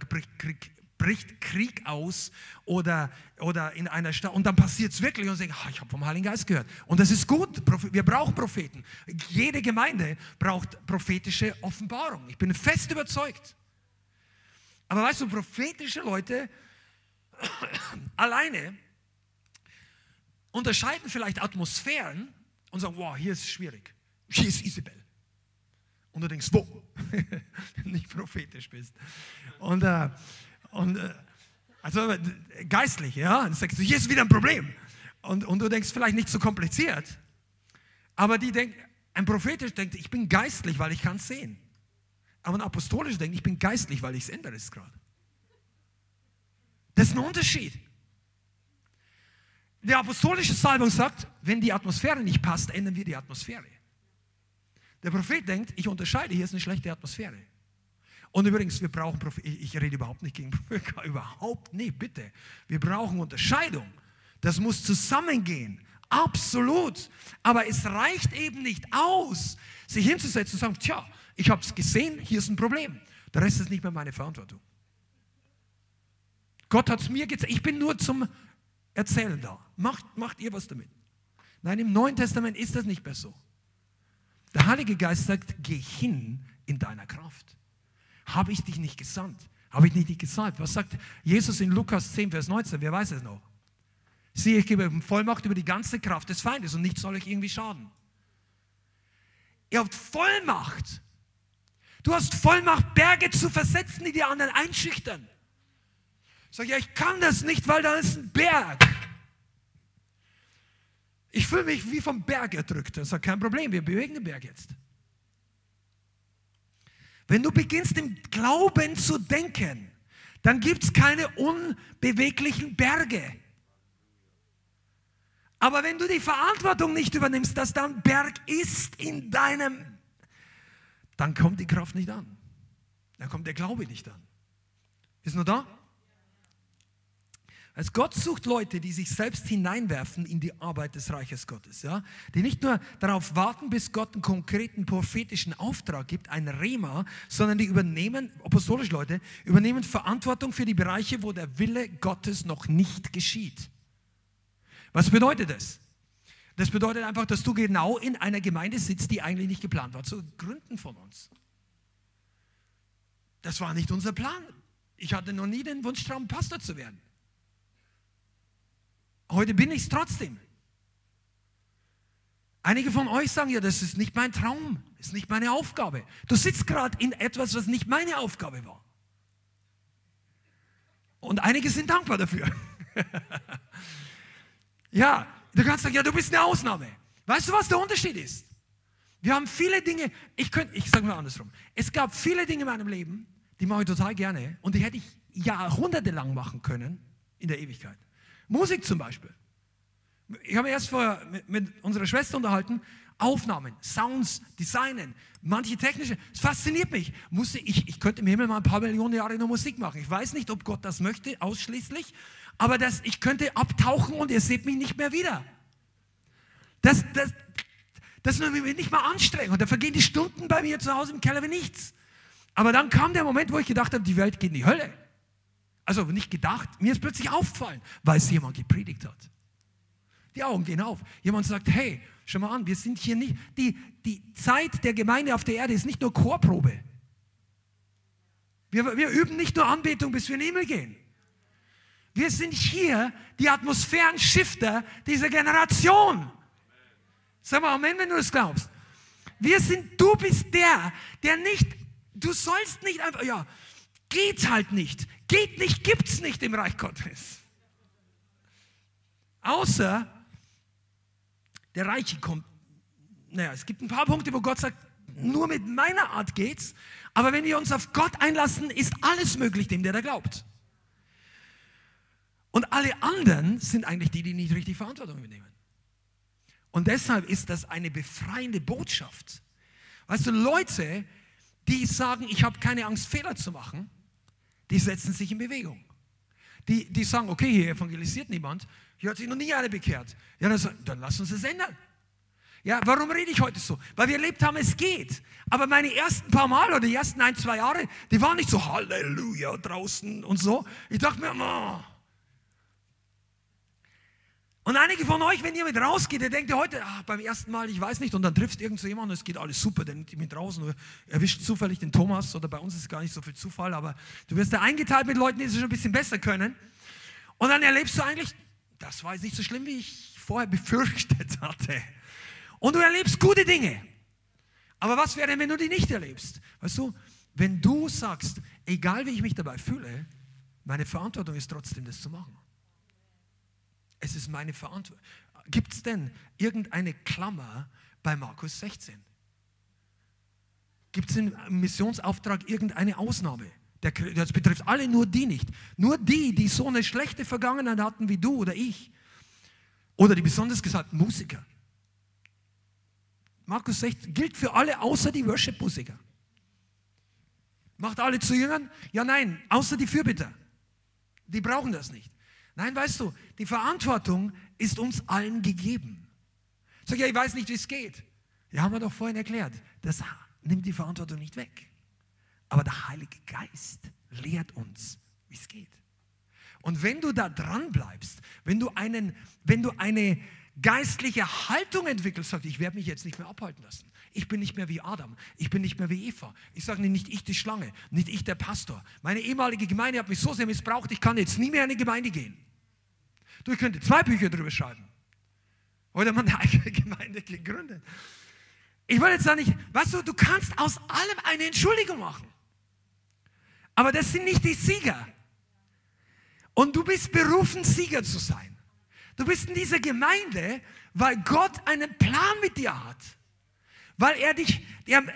bricht Krieg aus oder in einer Stadt und dann passiert es wirklich und sie denken, ich habe vom Heiligen Geist gehört. Und das ist gut, wir brauchen Propheten. Jede Gemeinde braucht prophetische Offenbarung. Ich bin fest überzeugt. Aber weißt du, prophetische Leute alleine unterscheiden vielleicht Atmosphären und sagen, wow, hier ist es schwierig, hier ist Isabel. Und du denkst, wo? Nicht prophetisch bist. Und also geistlich, ja, dann sagst du, hier ist wieder ein Problem. Und du denkst, vielleicht nicht so kompliziert, aber die denken, ein prophetisch denkt, ich bin geistlich, weil ich kann es sehen. Aber ein apostolisch denkt, ich bin geistlich, weil ich es ändere es gerade. Das ist ein Unterschied. Die apostolische Salbung sagt, wenn die Atmosphäre nicht passt, ändern wir die Atmosphäre. Der Prophet denkt, ich unterscheide, hier ist eine schlechte Atmosphäre. Und übrigens, wir brauchen Propheten, ich rede überhaupt nicht gegen Propheten, überhaupt nicht, bitte. Wir brauchen Unterscheidung. Das muss zusammengehen, absolut. Aber es reicht eben nicht aus, sich hinzusetzen und zu sagen, tja, ich habe es gesehen, hier ist ein Problem. Der Rest ist nicht mehr meine Verantwortung. Gott hat es mir gezeigt, ich bin nur zum Erzählen da. Macht ihr was damit. Nein, im Neuen Testament ist das nicht mehr so. Der Heilige Geist sagt, geh hin in deiner Kraft. Habe ich dich nicht gesandt? Habe ich dich nicht gesalbt? Was sagt Jesus in Lukas 10, Vers 19? Wer weiß es noch? Siehe, ich gebe Vollmacht über die ganze Kraft des Feindes und nichts soll euch irgendwie schaden. Ihr habt Vollmacht. Du hast Vollmacht, Berge zu versetzen, die die anderen einschüchtern. Sag ja, ich kann das nicht, weil da ist ein Berg. Ich fühle mich wie vom Berg erdrückt. Er sagt, kein Problem, wir bewegen den Berg jetzt. Wenn du beginnst, im Glauben zu denken, dann gibt es keine unbeweglichen Berge. Aber wenn du die Verantwortung nicht übernimmst, dass da ein Berg ist in deinem, dann kommt die Kraft nicht an. Dann kommt der Glaube nicht an. Ist nur da? Also Gott sucht Leute, die sich selbst hineinwerfen in die Arbeit des Reiches Gottes. Ja? Die nicht nur darauf warten, bis Gott einen konkreten prophetischen Auftrag gibt, ein Rema, sondern die übernehmen, apostolische Leute, übernehmen Verantwortung für die Bereiche, wo der Wille Gottes noch nicht geschieht. Was bedeutet das? Das bedeutet einfach, dass du genau in einer Gemeinde sitzt, die eigentlich nicht geplant war, zu Gründen von uns. Das war nicht unser Plan. Ich hatte noch nie den Wunschtraum, Pastor zu werden. Heute bin ich es trotzdem. Einige von euch sagen, ja, das ist nicht mein Traum, das ist nicht meine Aufgabe. Du sitzt gerade in etwas, was nicht meine Aufgabe war. Und einige sind dankbar dafür. Ja, du kannst sagen, ja, du bist eine Ausnahme. Weißt du, was der Unterschied ist? Wir haben viele Dinge, ich sage mal andersrum, es gab viele Dinge in meinem Leben, die mache ich total gerne und die hätte ich jahrhundertelang machen können in der Ewigkeit. Musik zum Beispiel. Ich habe mich erst vorher mit unserer Schwester unterhalten. Aufnahmen, Sounds, Designen, manche technische. Es fasziniert mich. Ich könnte im Himmel mal ein paar Millionen Jahre nur Musik machen. Ich weiß nicht, ob Gott das möchte, ausschließlich. Aber ich könnte abtauchen und ihr seht mich nicht mehr wieder. Das ist nicht mal anstrengend. Da vergehen die Stunden bei mir zu Hause im Keller wie nichts. Aber dann kam der Moment, wo ich gedacht habe, die Welt geht in die Hölle. Also nicht gedacht, mir ist plötzlich aufgefallen, weil es jemand gepredigt hat. Die Augen gehen auf. Jemand sagt, hey, schau mal an, wir sind hier nicht, die Zeit der Gemeinde auf der Erde ist nicht nur Chorprobe. Wir üben nicht nur Anbetung, bis wir in den Himmel gehen. Wir sind hier die Atmosphärenschifter dieser Generation. Sag mal Amen, wenn du das glaubst. Du bist der nicht, du sollst nicht einfach, ja, geht halt nicht. Geht nicht, gibt's nicht im Reich Gottes. Außer der Reiche kommt. Naja, es gibt ein paar Punkte, wo Gott sagt, nur mit meiner Art geht's. Aber wenn wir uns auf Gott einlassen, ist alles möglich dem, der da glaubt. Und alle anderen sind eigentlich die, die nicht richtig Verantwortung übernehmen. Und deshalb ist das eine befreiende Botschaft. Weißt du, Leute, die sagen, ich habe keine Angst, Fehler zu machen, die setzen sich in Bewegung. Die sagen, okay, hier evangelisiert niemand, hier hat sich noch nie einer bekehrt. Ja, dann lass uns das ändern. Ja, warum rede ich heute so? Weil wir erlebt haben, es geht. Aber meine ersten paar Mal oder die ersten 1-2 Jahre, die waren nicht so Halleluja draußen und so. Ich dachte mir, oh. Und einige von euch, wenn ihr mit rausgeht, ihr denkt ihr heute, beim ersten Mal, ich weiß nicht, und dann triffst irgend so jemanden und es geht alles super, der nimmt mit raus und erwischt zufällig den Thomas, oder bei uns ist gar nicht so viel Zufall, aber du wirst da eingeteilt mit Leuten, die es schon ein bisschen besser können. Und dann erlebst du eigentlich, das war jetzt nicht so schlimm, wie ich vorher befürchtet hatte. Und du erlebst gute Dinge. Aber was wäre denn, wenn du die nicht erlebst? Weißt du, wenn du sagst, egal wie ich mich dabei fühle, meine Verantwortung ist trotzdem, das zu machen. Es ist meine Verantwortung. Gibt es denn irgendeine Klammer bei Markus 16? Gibt es im Missionsauftrag irgendeine Ausnahme? Das betrifft alle, nur die nicht. Nur die so eine schlechte Vergangenheit hatten wie du oder ich. Oder die besonders gesalbten Musiker. Markus 16 gilt für alle, außer die Worship-Musiker. Macht alle zu Jüngern? Ja, nein, außer die Fürbitter. Die brauchen das nicht. Nein, weißt du, die Verantwortung ist uns allen gegeben. Ich sage, ja, ich weiß nicht, wie es geht. Ja, haben wir doch vorhin erklärt. Das nimmt die Verantwortung nicht weg. Aber der Heilige Geist lehrt uns, wie es geht. Und wenn du da dran bleibst, wenn du eine geistliche Haltung entwickelst, sagt, ich werde mich jetzt nicht mehr abhalten lassen. Ich bin nicht mehr wie Adam. Ich bin nicht mehr wie Eva. Ich sage nicht ich die Schlange, nicht ich der Pastor. Meine ehemalige Gemeinde hat mich so sehr missbraucht, ich kann jetzt nie mehr in eine Gemeinde gehen. Du, ich könnte 2 Bücher drüber schreiben. Heute hat man eine eigene Gemeinde gegründet. Ich wollte jetzt sagen, weißt du, du kannst aus allem eine Entschuldigung machen. Aber das sind nicht die Sieger. Und du bist berufen, Sieger zu sein. Du bist in dieser Gemeinde, weil Gott einen Plan mit dir hat. Weil die haben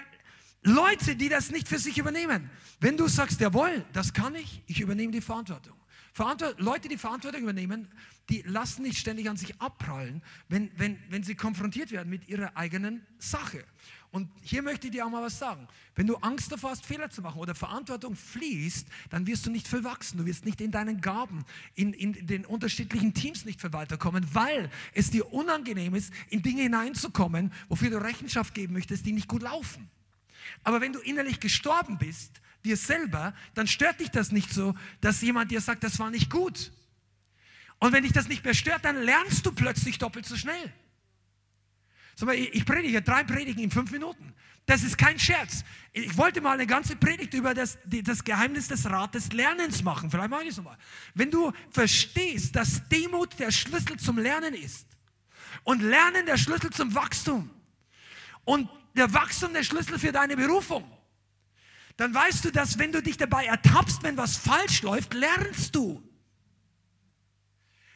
Leute, die das nicht für sich übernehmen. Wenn du sagst, jawohl, das kann ich übernehme die Verantwortung. Leute, die Verantwortung übernehmen, die lassen nicht ständig an sich abprallen, wenn sie konfrontiert werden mit ihrer eigenen Sache. Und hier möchte ich dir auch mal was sagen. Wenn du Angst davor hast, Fehler zu machen oder Verantwortung fließt, dann wirst du nicht verwachsen. Du wirst nicht in deinen Gaben, in den unterschiedlichen Teams nicht weiterkommen, weil es dir unangenehm ist, in Dinge hineinzukommen, wofür du Rechenschaft geben möchtest, die nicht gut laufen. Aber wenn du innerlich gestorben bist, dir selber, dann stört dich das nicht so, dass jemand dir sagt, das war nicht gut. Und wenn dich das nicht mehr stört, dann lernst du plötzlich doppelt so schnell. Ich predige 3 Predigen in 5 Minuten. Das ist kein Scherz. Ich wollte mal eine ganze Predigt über das Geheimnis des Rat des Lernens machen. Vielleicht mache ich es nochmal. Wenn du verstehst, dass Demut der Schlüssel zum Lernen ist und Lernen der Schlüssel zum Wachstum und der Wachstum der Schlüssel für deine Berufung, dann weißt du, dass wenn du dich dabei ertappst, wenn was falsch läuft, lernst du.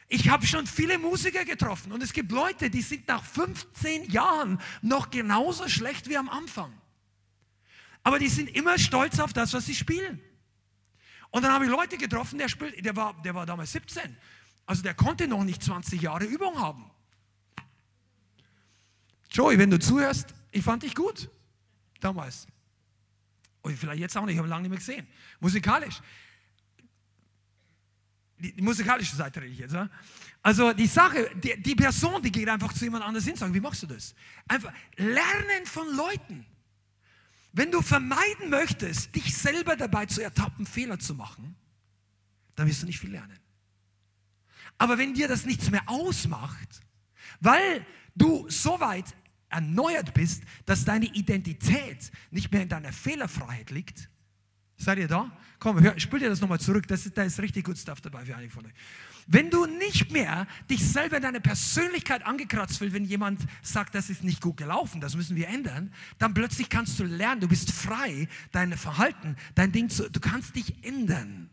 Ich habe schon viele Musiker getroffen und es gibt Leute, die sind nach 15 Jahren noch genauso schlecht wie am Anfang. Aber die sind immer stolz auf das, was sie spielen. Und dann habe ich Leute getroffen, der war damals 17. Also der konnte noch nicht 20 Jahre Übung haben. Joey, wenn du zuhörst, ich fand dich gut damals. Und vielleicht jetzt auch nicht, ich habe lange nicht mehr gesehen. Musikalisch. Die musikalische Seite rede ich jetzt. Ja? Also die Sache, die Person, die geht einfach zu jemand anders hin und sagt, wie machst du das? Einfach lernen von Leuten. Wenn du vermeiden möchtest, dich selber dabei zu ertappen, Fehler zu machen, dann wirst du nicht viel lernen. Aber wenn dir das nichts mehr ausmacht, weil du so weit erneuert bist, dass deine Identität nicht mehr in deiner Fehlerfreiheit liegt, seid ihr da? Komm, spül dir das nochmal zurück. Da ist richtig gut Stuff dabei für einige von euch. Wenn du nicht mehr dich selber in deine Persönlichkeit angekratzt willst, wenn jemand sagt, das ist nicht gut gelaufen, das müssen wir ändern, dann plötzlich kannst du lernen, du bist frei, dein Verhalten, dein Ding, du kannst dich ändern.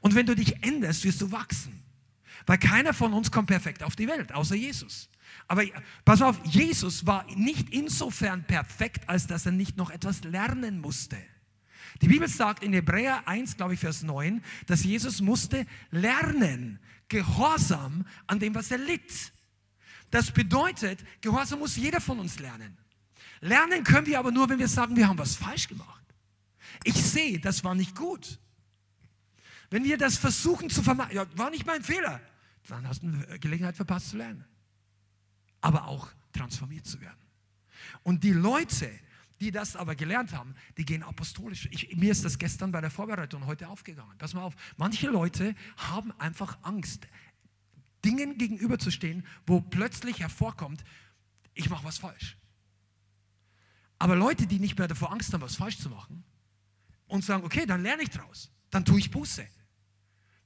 Und wenn du dich änderst, wirst du wachsen. Weil keiner von uns kommt perfekt auf die Welt, außer Jesus. Aber pass auf, Jesus war nicht insofern perfekt, als dass er nicht noch etwas lernen musste. Die Bibel sagt in Hebräer 1, glaube ich, Vers 9, dass Jesus musste lernen, Gehorsam an dem, was er litt. Das bedeutet, Gehorsam muss jeder von uns lernen. Lernen können wir aber nur, wenn wir sagen, wir haben was falsch gemacht. Ich sehe, das war nicht gut. Wenn wir das versuchen zu vermeiden, ja, war nicht mein Fehler, dann hast du eine Gelegenheit verpasst zu lernen. Aber auch transformiert zu werden. Und die Leute, die das aber gelernt haben, die gehen apostolisch. Mir ist das gestern bei der Vorbereitung heute aufgegangen. Pass mal auf, manche Leute haben einfach Angst, Dingen gegenüberzustehen, wo plötzlich hervorkommt, ich mache was falsch. Aber Leute, die nicht mehr davor Angst haben, was falsch zu machen und sagen, okay, dann lerne ich draus, dann tue ich Buße,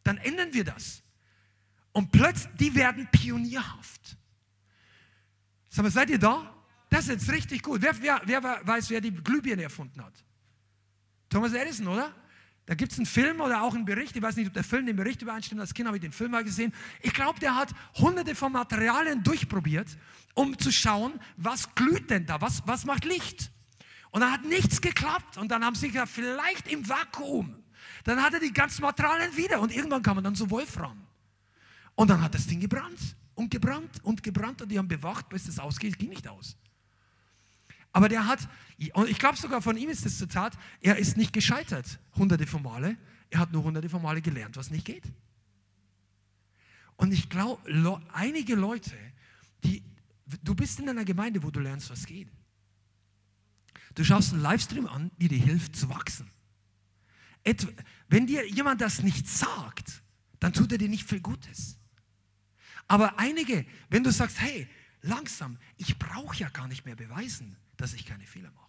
dann ändern wir das. Und plötzlich, die werden pionierhaft. Sag mal, seid ihr da? Das ist jetzt richtig gut. Wer weiß, wer die Glühbirne erfunden hat? Thomas Edison, oder? Da gibt es einen Film oder auch einen Bericht. Ich weiß nicht, ob der Film den Bericht übereinstimmt. Als Kind habe ich den Film mal gesehen. Ich glaube, der hat hunderte von Materialien durchprobiert, um zu schauen, was glüht denn da? Was macht Licht? Und dann hat nichts geklappt. Und dann haben sie gesagt, vielleicht im Vakuum. Dann hat er die ganzen Materialien wieder. Und irgendwann kam man dann zu Wolfram. Und dann hat das Ding gebrannt und gebrannt und gebrannt. Und die haben bewacht, bis es ausgeht. Es ging nicht aus. Aber der hat, und ich glaube sogar von ihm ist das Zitat, er ist nicht gescheitert, hunderte von Male. Er hat nur hunderte von Male gelernt, was nicht geht. Und ich glaube, einige Leute, du bist in einer Gemeinde, wo du lernst, was geht. Du schaust einen Livestream an, die dir hilft zu wachsen. Wenn dir jemand das nicht sagt, dann tut er dir nicht viel Gutes. Aber einige, wenn du sagst, hey, langsam, ich brauche ja gar nicht mehr beweisen, dass ich keine Fehler mache.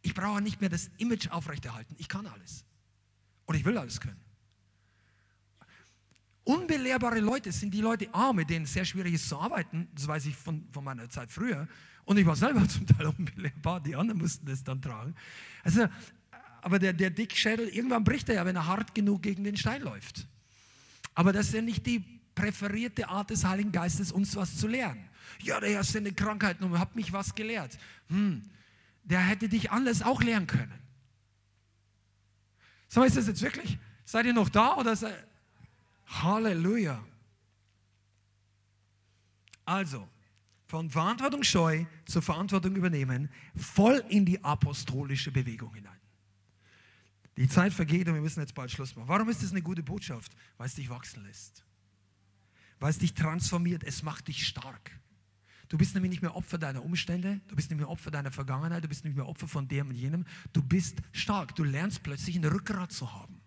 Ich brauche nicht mehr das Image aufrechterhalten. Ich kann alles. Und ich will alles können. Unbelehrbare Leute sind die Leute, mit denen es sehr schwierig ist zu arbeiten. Das weiß ich von meiner Zeit früher. Und ich war selber zum Teil unbelehrbar. Die anderen mussten das dann tragen. Also, aber der Dickschädel, irgendwann bricht er ja, wenn er hart genug gegen den Stein läuft. Aber das ist ja nicht die präferierte Art des Heiligen Geistes, uns was zu lehren. Ja, der Herr sendet Krankheiten und hat mich was gelehrt. Der hätte dich anders auch lehren können. Sag mal, ist das jetzt wirklich? Seid ihr noch da? Oder Halleluja. Also, von Verantwortung scheu zur Verantwortung übernehmen, voll in die apostolische Bewegung hinein. Die Zeit vergeht und wir müssen jetzt bald Schluss machen. Warum ist das eine gute Botschaft? Weil es dich wachsen lässt. Weil es dich transformiert, es macht dich stark. Du bist nämlich nicht mehr Opfer deiner Umstände, du bist nicht mehr Opfer deiner Vergangenheit, du bist nicht mehr Opfer von dem und jenem. Du bist stark, du lernst plötzlich ein Rückgrat zu haben.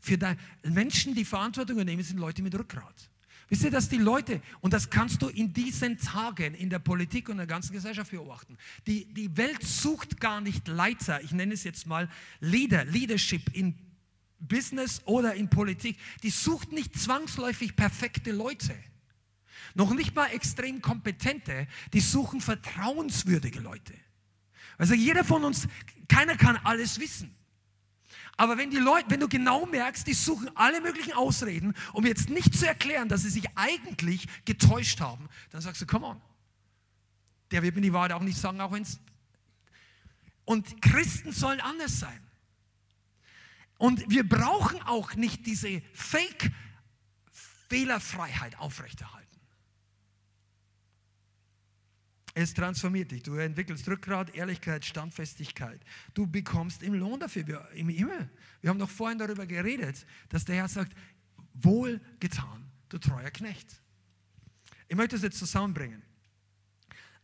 Für Menschen, die Verantwortung übernehmen, sind Leute mit Rückgrat. Wisst ihr, dass die Leute, und das kannst du in diesen Tagen in der Politik und der ganzen Gesellschaft beobachten, die Welt sucht gar nicht Leiter, ich nenne es jetzt mal Leader, Leadership in Business oder in Politik, die sucht nicht zwangsläufig perfekte Leute. Noch nicht mal extrem kompetente, die suchen vertrauenswürdige Leute. Also jeder von uns, keiner kann alles wissen. Aber wenn du genau merkst, die suchen alle möglichen Ausreden, um jetzt nicht zu erklären, dass sie sich eigentlich getäuscht haben, dann sagst du, come on. Der wird mir die Wahrheit auch nicht sagen, auch wenn es... Und Christen sollen anders sein. Und wir brauchen auch nicht diese Fake-Fehlerfreiheit aufrechterhalten. Es transformiert dich. Du entwickelst Rückgrat, Ehrlichkeit, Standfestigkeit. Du bekommst im Lohn dafür, im Himmel. Wir haben doch vorhin darüber geredet, dass der Herr sagt, wohl getan, du treuer Knecht. Ich möchte das jetzt zusammenbringen.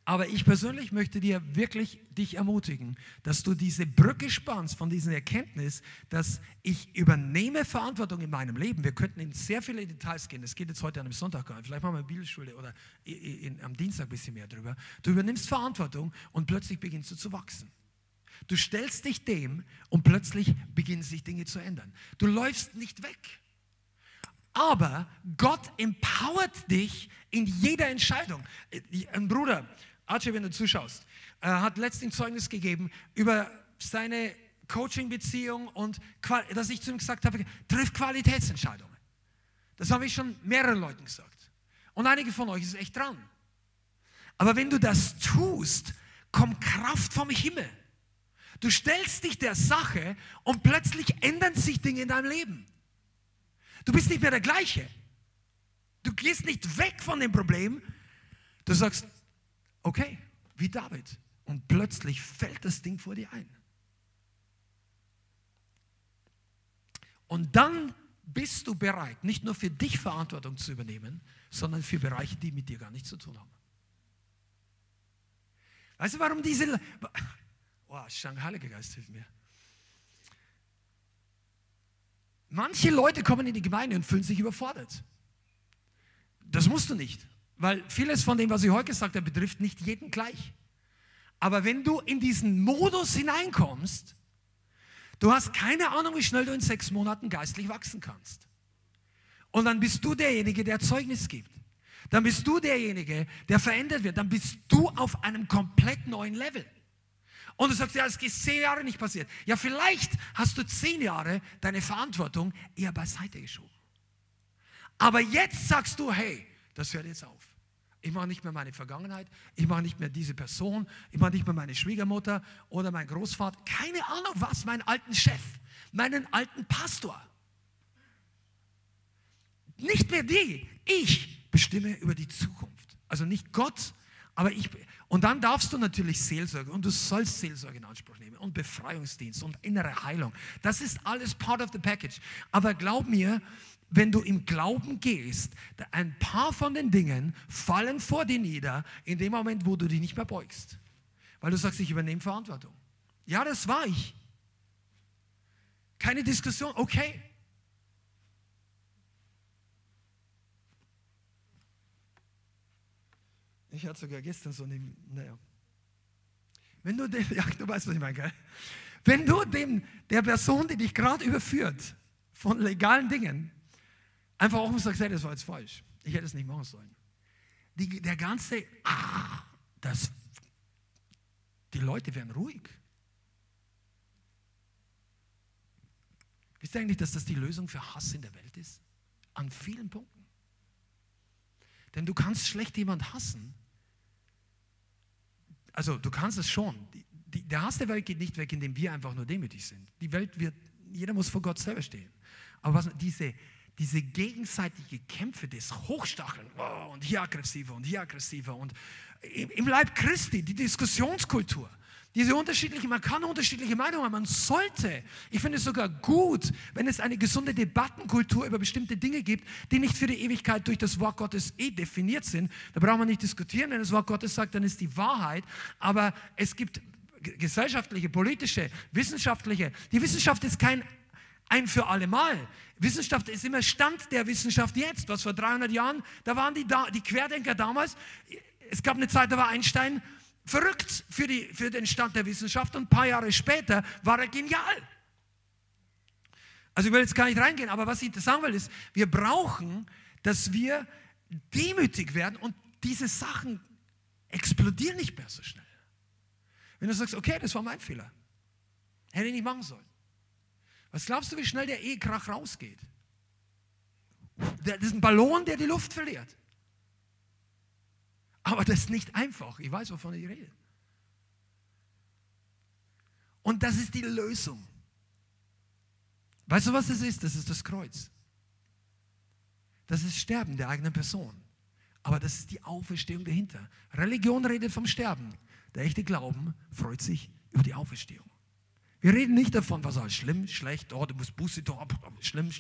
Aber ich persönlich möchte dir wirklich dich ermutigen, dass du diese Brücke spannst von dieser Erkenntnis, dass ich übernehme Verantwortung in meinem Leben. Wir könnten in sehr viele Details gehen. Das geht jetzt heute an einem Sonntag gar nicht. Vielleicht machen wir eine Bibelschule oder am Dienstag ein bisschen mehr drüber. Du übernimmst Verantwortung und plötzlich beginnst du zu wachsen. Du stellst dich dem und plötzlich beginnen sich Dinge zu ändern. Du läufst nicht weg. Aber Gott empowert dich in jeder Entscheidung. Ein Bruder, Archie, wenn du zuschaust, hat letztens Zeugnis gegeben über seine Coaching-Beziehung und dass ich zu ihm gesagt habe, triff Qualitätsentscheidungen. Das habe ich schon mehreren Leuten gesagt. Und einige von euch ist echt dran. Aber wenn du das tust, kommt Kraft vom Himmel. Du stellst dich der Sache und plötzlich ändern sich Dinge in deinem Leben. Du bist nicht mehr der Gleiche. Du gehst nicht weg von dem Problem. Du sagst, okay, wie David. Und plötzlich fällt das Ding vor dir ein. Und dann bist du bereit, nicht nur für dich Verantwortung zu übernehmen, sondern für Bereiche, die mit dir gar nichts zu tun haben. Weißt du, warum diese... Oh, Heiliger Geist, hilf mir. Manche Leute kommen in die Gemeinde und fühlen sich überfordert. Das musst du nicht, weil vieles von dem, was ich heute gesagt habe, betrifft nicht jeden gleich. Aber wenn du in diesen Modus hineinkommst, du hast keine Ahnung, wie schnell du in 6 Monaten geistlich wachsen kannst. Und dann bist du derjenige, der Zeugnis gibt. Dann bist du derjenige, der verändert wird. Dann bist du auf einem komplett neuen Level. Und du sagst, ja, es ist 10 Jahre nicht passiert. Ja, vielleicht hast du 10 Jahre deine Verantwortung eher beiseite geschoben. Aber jetzt sagst du, hey, das hört jetzt auf. Ich mache nicht mehr meine Vergangenheit, ich mache nicht mehr diese Person, ich mache nicht mehr meine Schwiegermutter oder meinen Großvater, keine Ahnung was, meinen alten Chef, meinen alten Pastor. Nicht mehr die, ich bestimme über die Zukunft. Also nicht Gott, aber ich... Und dann darfst du natürlich Seelsorge und du sollst Seelsorge in Anspruch nehmen und Befreiungsdienst und innere Heilung. Das ist alles part of the package. Aber glaub mir, wenn du im Glauben gehst, ein paar von den Dingen fallen vor dir nieder in dem Moment, wo du dich nicht mehr beugst. Weil du sagst, ich übernehme Verantwortung. Ja, das war ich. Keine Diskussion, okay. Ich hatte sogar gestern so eine, naja. Wenn du dem, ja, du weißt, was ich meine, gell? Wenn du der Person, die dich gerade überführt, von legalen Dingen, einfach auch sagst, hey, das war jetzt falsch. Ich hätte es nicht machen sollen. Die Leute werden ruhig. Wisst ihr eigentlich, dass das die Lösung für Hass in der Welt ist? An vielen Punkten. Denn du kannst schlecht jemand hassen. Also du kannst es schon. Der Hass der Welt geht nicht weg, indem wir einfach nur demütig sind. Die Welt jeder muss vor Gott selber stehen. Aber diese diese gegenseitige Kämpfe des Hochstacheln und hier aggressiver und hier aggressiver und im Leib Christi, die Diskussionskultur, diese unterschiedlichen, man kann unterschiedliche Meinungen haben, man sollte, ich finde es sogar gut, wenn es eine gesunde Debattenkultur über bestimmte Dinge gibt, die nicht für die Ewigkeit durch das Wort Gottes definiert sind, da braucht man nicht diskutieren, wenn das Wort Gottes sagt, dann ist die Wahrheit, aber es gibt gesellschaftliche, politische, wissenschaftliche, die Wissenschaft ist kein ein für alle Mal. Wissenschaft ist immer Stand der Wissenschaft jetzt. Was vor 300 Jahren, da waren die Querdenker damals, es gab eine Zeit, da war Einstein verrückt für den Stand der Wissenschaft und ein paar Jahre später war er genial. Also ich will jetzt gar nicht reingehen, aber was ich sagen will ist, wir brauchen, dass wir demütig werden und diese Sachen explodieren nicht mehr so schnell. Wenn du sagst, okay, das war mein Fehler, hätte ich nicht machen sollen. Was glaubst du, wie schnell der Ehekrach rausgeht? Das ist ein Ballon, der die Luft verliert. Aber das ist nicht einfach. Ich weiß, wovon ich rede. Und das ist die Lösung. Weißt du, was das ist? Das ist das Kreuz. Das ist Sterben der eigenen Person. Aber das ist die Auferstehung dahinter. Religion redet vom Sterben. Der echte Glauben freut sich über die Auferstehung. Wir reden nicht davon, was war schlimm, schlecht, oh, du musst Buße tun, schlimm.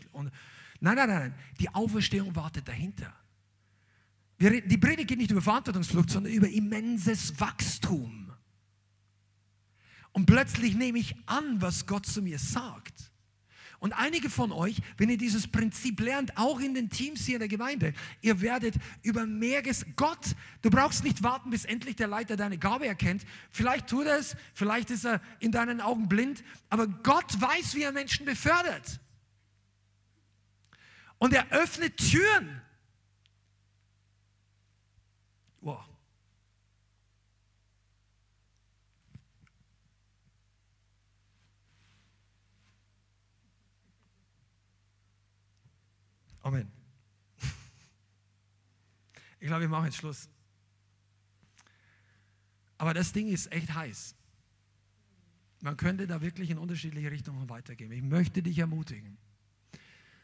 Nein. Die Auferstehung wartet dahinter. Die Predigt geht nicht über Verantwortungsflucht, sondern über immenses Wachstum. Und plötzlich nehme ich an, was Gott zu mir sagt. Und einige von euch, wenn ihr dieses Prinzip lernt, auch in den Teams hier in der Gemeinde, ihr werdet über mehr Gott, du brauchst nicht warten, bis endlich der Leiter deine Gabe erkennt. Vielleicht tut er es, vielleicht ist er in deinen Augen blind, aber Gott weiß, wie er Menschen befördert. Und er öffnet Türen. Wow. Amen. Ich glaube, ich mache jetzt Schluss. Aber das Ding ist echt heiß. Man könnte da wirklich in unterschiedliche Richtungen weitergehen. Ich möchte dich ermutigen,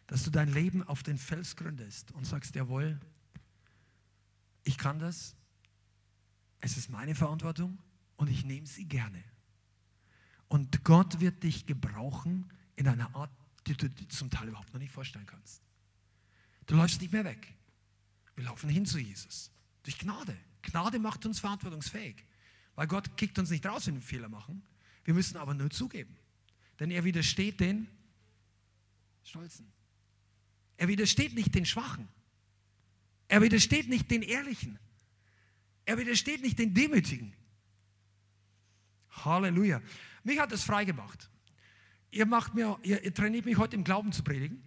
dass du dein Leben auf den Fels gründest und sagst, jawohl, ich kann das, es ist meine Verantwortung und ich nehme sie gerne. Und Gott wird dich gebrauchen in einer Art, die du dir zum Teil überhaupt noch nicht vorstellen kannst. Du läufst nicht mehr weg. Wir laufen hin zu Jesus. Durch Gnade. Gnade macht uns verantwortungsfähig. Weil Gott kickt uns nicht raus, wenn wir Fehler machen. Wir müssen aber nur zugeben. Denn er widersteht den Stolzen. Er widersteht nicht den Schwachen. Er widersteht nicht den Ehrlichen. Er widersteht nicht den Demütigen. Halleluja. Mich hat es frei gemacht. Ihr trainiert mich heute im Glauben zu predigen.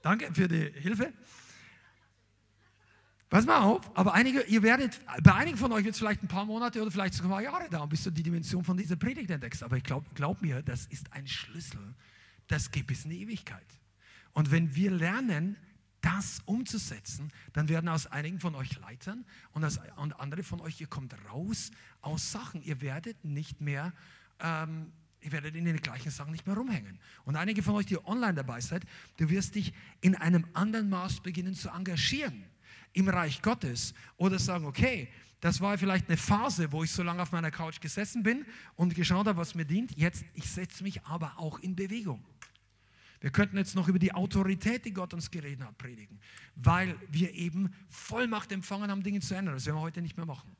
Danke für die Hilfe. Pass mal auf, aber bei einigen von euch wird es vielleicht ein paar Monate oder vielleicht sogar ein paar Jahre dauern, bis du die Dimension von dieser Predigt entdeckst. Aber ich glaub mir, das ist ein Schlüssel, das geht bis in die Ewigkeit. Und wenn wir lernen, das umzusetzen, dann werden aus einigen von euch Leitern und andere von euch, ihr kommt raus aus Sachen. Ihr werdet nicht mehr... Ihr werdet in den gleichen Sachen nicht mehr rumhängen. Und einige von euch, die online dabei seid, du wirst dich in einem anderen Maß beginnen zu engagieren im Reich Gottes oder sagen, okay, das war vielleicht eine Phase, wo ich so lange auf meiner Couch gesessen bin und geschaut habe, was mir dient. Jetzt, ich setze mich aber auch in Bewegung. Wir könnten jetzt noch über die Autorität, die Gott uns geredet hat, predigen, weil wir eben Vollmacht empfangen haben, Dinge zu ändern. Das werden wir heute nicht mehr machen.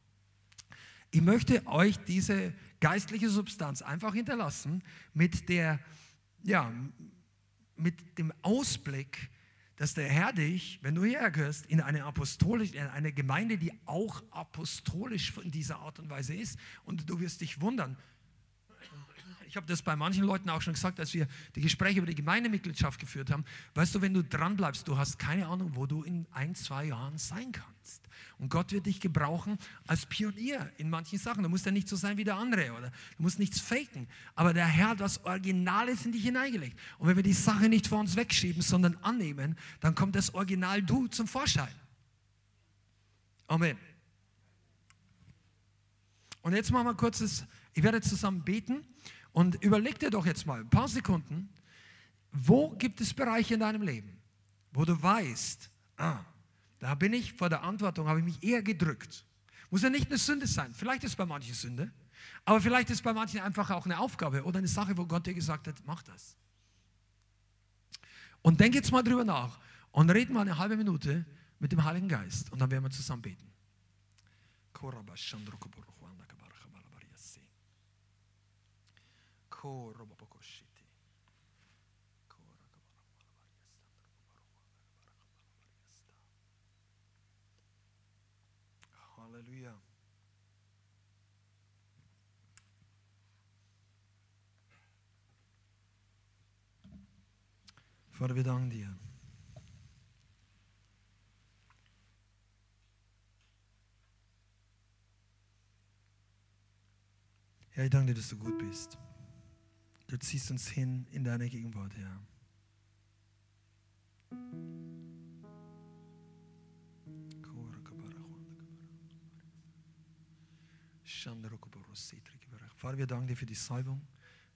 Ich möchte euch diese geistliche Substanz einfach hinterlassen mit dem Ausblick, dass der Herr dich, wenn du hierher gehörst, in eine Gemeinde, die auch apostolisch in dieser Art und Weise ist und du wirst dich wundern. Ich habe das bei manchen Leuten auch schon gesagt, als wir die Gespräche über die Gemeindemitgliedschaft geführt haben. Weißt du, wenn du dranbleibst, du hast keine Ahnung, wo du in 1-2 Jahren sein kannst. Und Gott wird dich gebrauchen als Pionier in manchen Sachen. Du musst ja nicht so sein wie der andere oder du musst nichts faken. Aber der Herr hat was Originales in dich hineingelegt. Und wenn wir die Sache nicht vor uns wegschieben, sondern annehmen, dann kommt das Original Du zum Vorschein. Amen. Und jetzt machen wir ich werde zusammen beten. Und überleg dir doch jetzt mal, ein paar Sekunden, Wo gibt es Bereiche in deinem Leben, wo du weißt, da bin ich vor der Verantwortung, habe ich mich eher gedrückt. Muss ja nicht eine Sünde sein. Vielleicht ist es bei manchen Sünde, aber vielleicht ist es bei manchen einfach auch eine Aufgabe oder eine Sache, wo Gott dir gesagt hat, mach das. Und denk jetzt mal drüber nach und red mal eine halbe Minute mit dem Heiligen Geist und dann werden wir zusammen beten. Halleluja. Vater, wir danken dir. Herr, ich danke dir, dass du gut bist. Du ziehst uns hin in deine Gegenwart, Herr. Vater, wir danken dir für die Salbung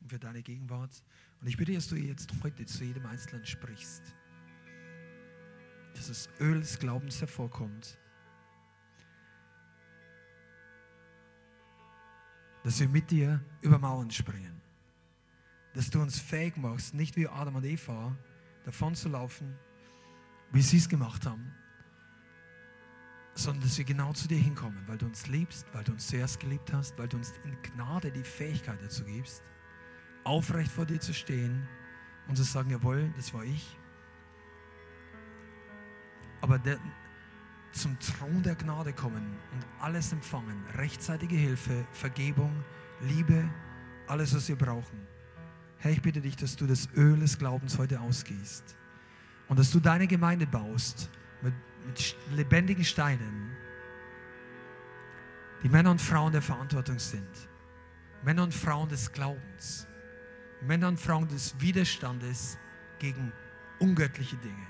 und für deine Gegenwart. Und ich bitte, dass du jetzt heute zu jedem Einzelnen sprichst. Dass das Öl des Glaubens hervorkommt. Dass wir mit dir über Mauern springen. Dass du uns fähig machst, nicht wie Adam und Eva davon zu laufen, wie sie es gemacht haben, sondern dass wir genau zu dir hinkommen, weil du uns liebst, weil du uns zuerst geliebt hast, weil du uns in Gnade die Fähigkeit dazu gibst, aufrecht vor dir zu stehen und zu sagen, jawohl, das war ich. Aber zum Thron der Gnade kommen und alles empfangen, rechtzeitige Hilfe, Vergebung, Liebe, alles, was wir brauchen. Herr, ich bitte dich, dass du das Öl des Glaubens heute ausgießt und dass du deine Gemeinde baust mit lebendigen Steinen, die Männer und Frauen der Verantwortung sind, Männer und Frauen des Glaubens, Männer und Frauen des Widerstandes gegen ungöttliche Dinge.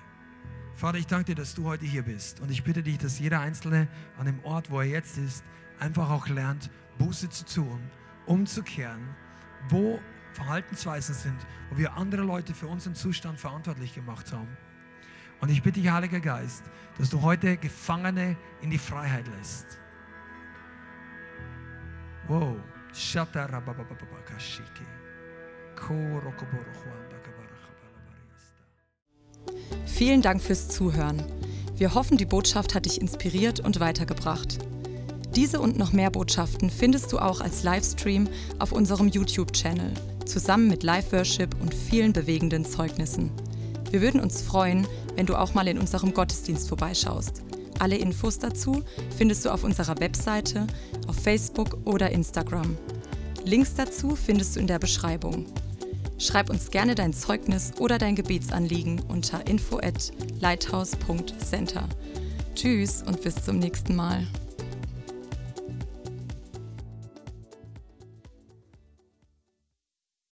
Vater, ich danke dir, dass du heute hier bist und ich bitte dich, dass jeder Einzelne an dem Ort, wo er jetzt ist, einfach auch lernt, Buße zu tun, umzukehren, wo Verhaltensweisen sind, wo wir andere Leute für unseren Zustand verantwortlich gemacht haben. Und ich bitte dich, Heiliger Geist, dass du heute Gefangene in die Freiheit lässt. Wow. Vielen Dank fürs Zuhören. Wir hoffen, die Botschaft hat dich inspiriert und weitergebracht. Diese und noch mehr Botschaften findest du auch als Livestream auf unserem YouTube-Channel, zusammen mit Live-Worship und vielen bewegenden Zeugnissen. Wir würden uns freuen, wenn du auch mal in unserem Gottesdienst vorbeischaust. Alle Infos dazu findest du auf unserer Webseite, auf Facebook oder Instagram. Links dazu findest du in der Beschreibung. Schreib uns gerne dein Zeugnis oder dein Gebetsanliegen unter info@lighthouse.center. Tschüss und bis zum nächsten Mal.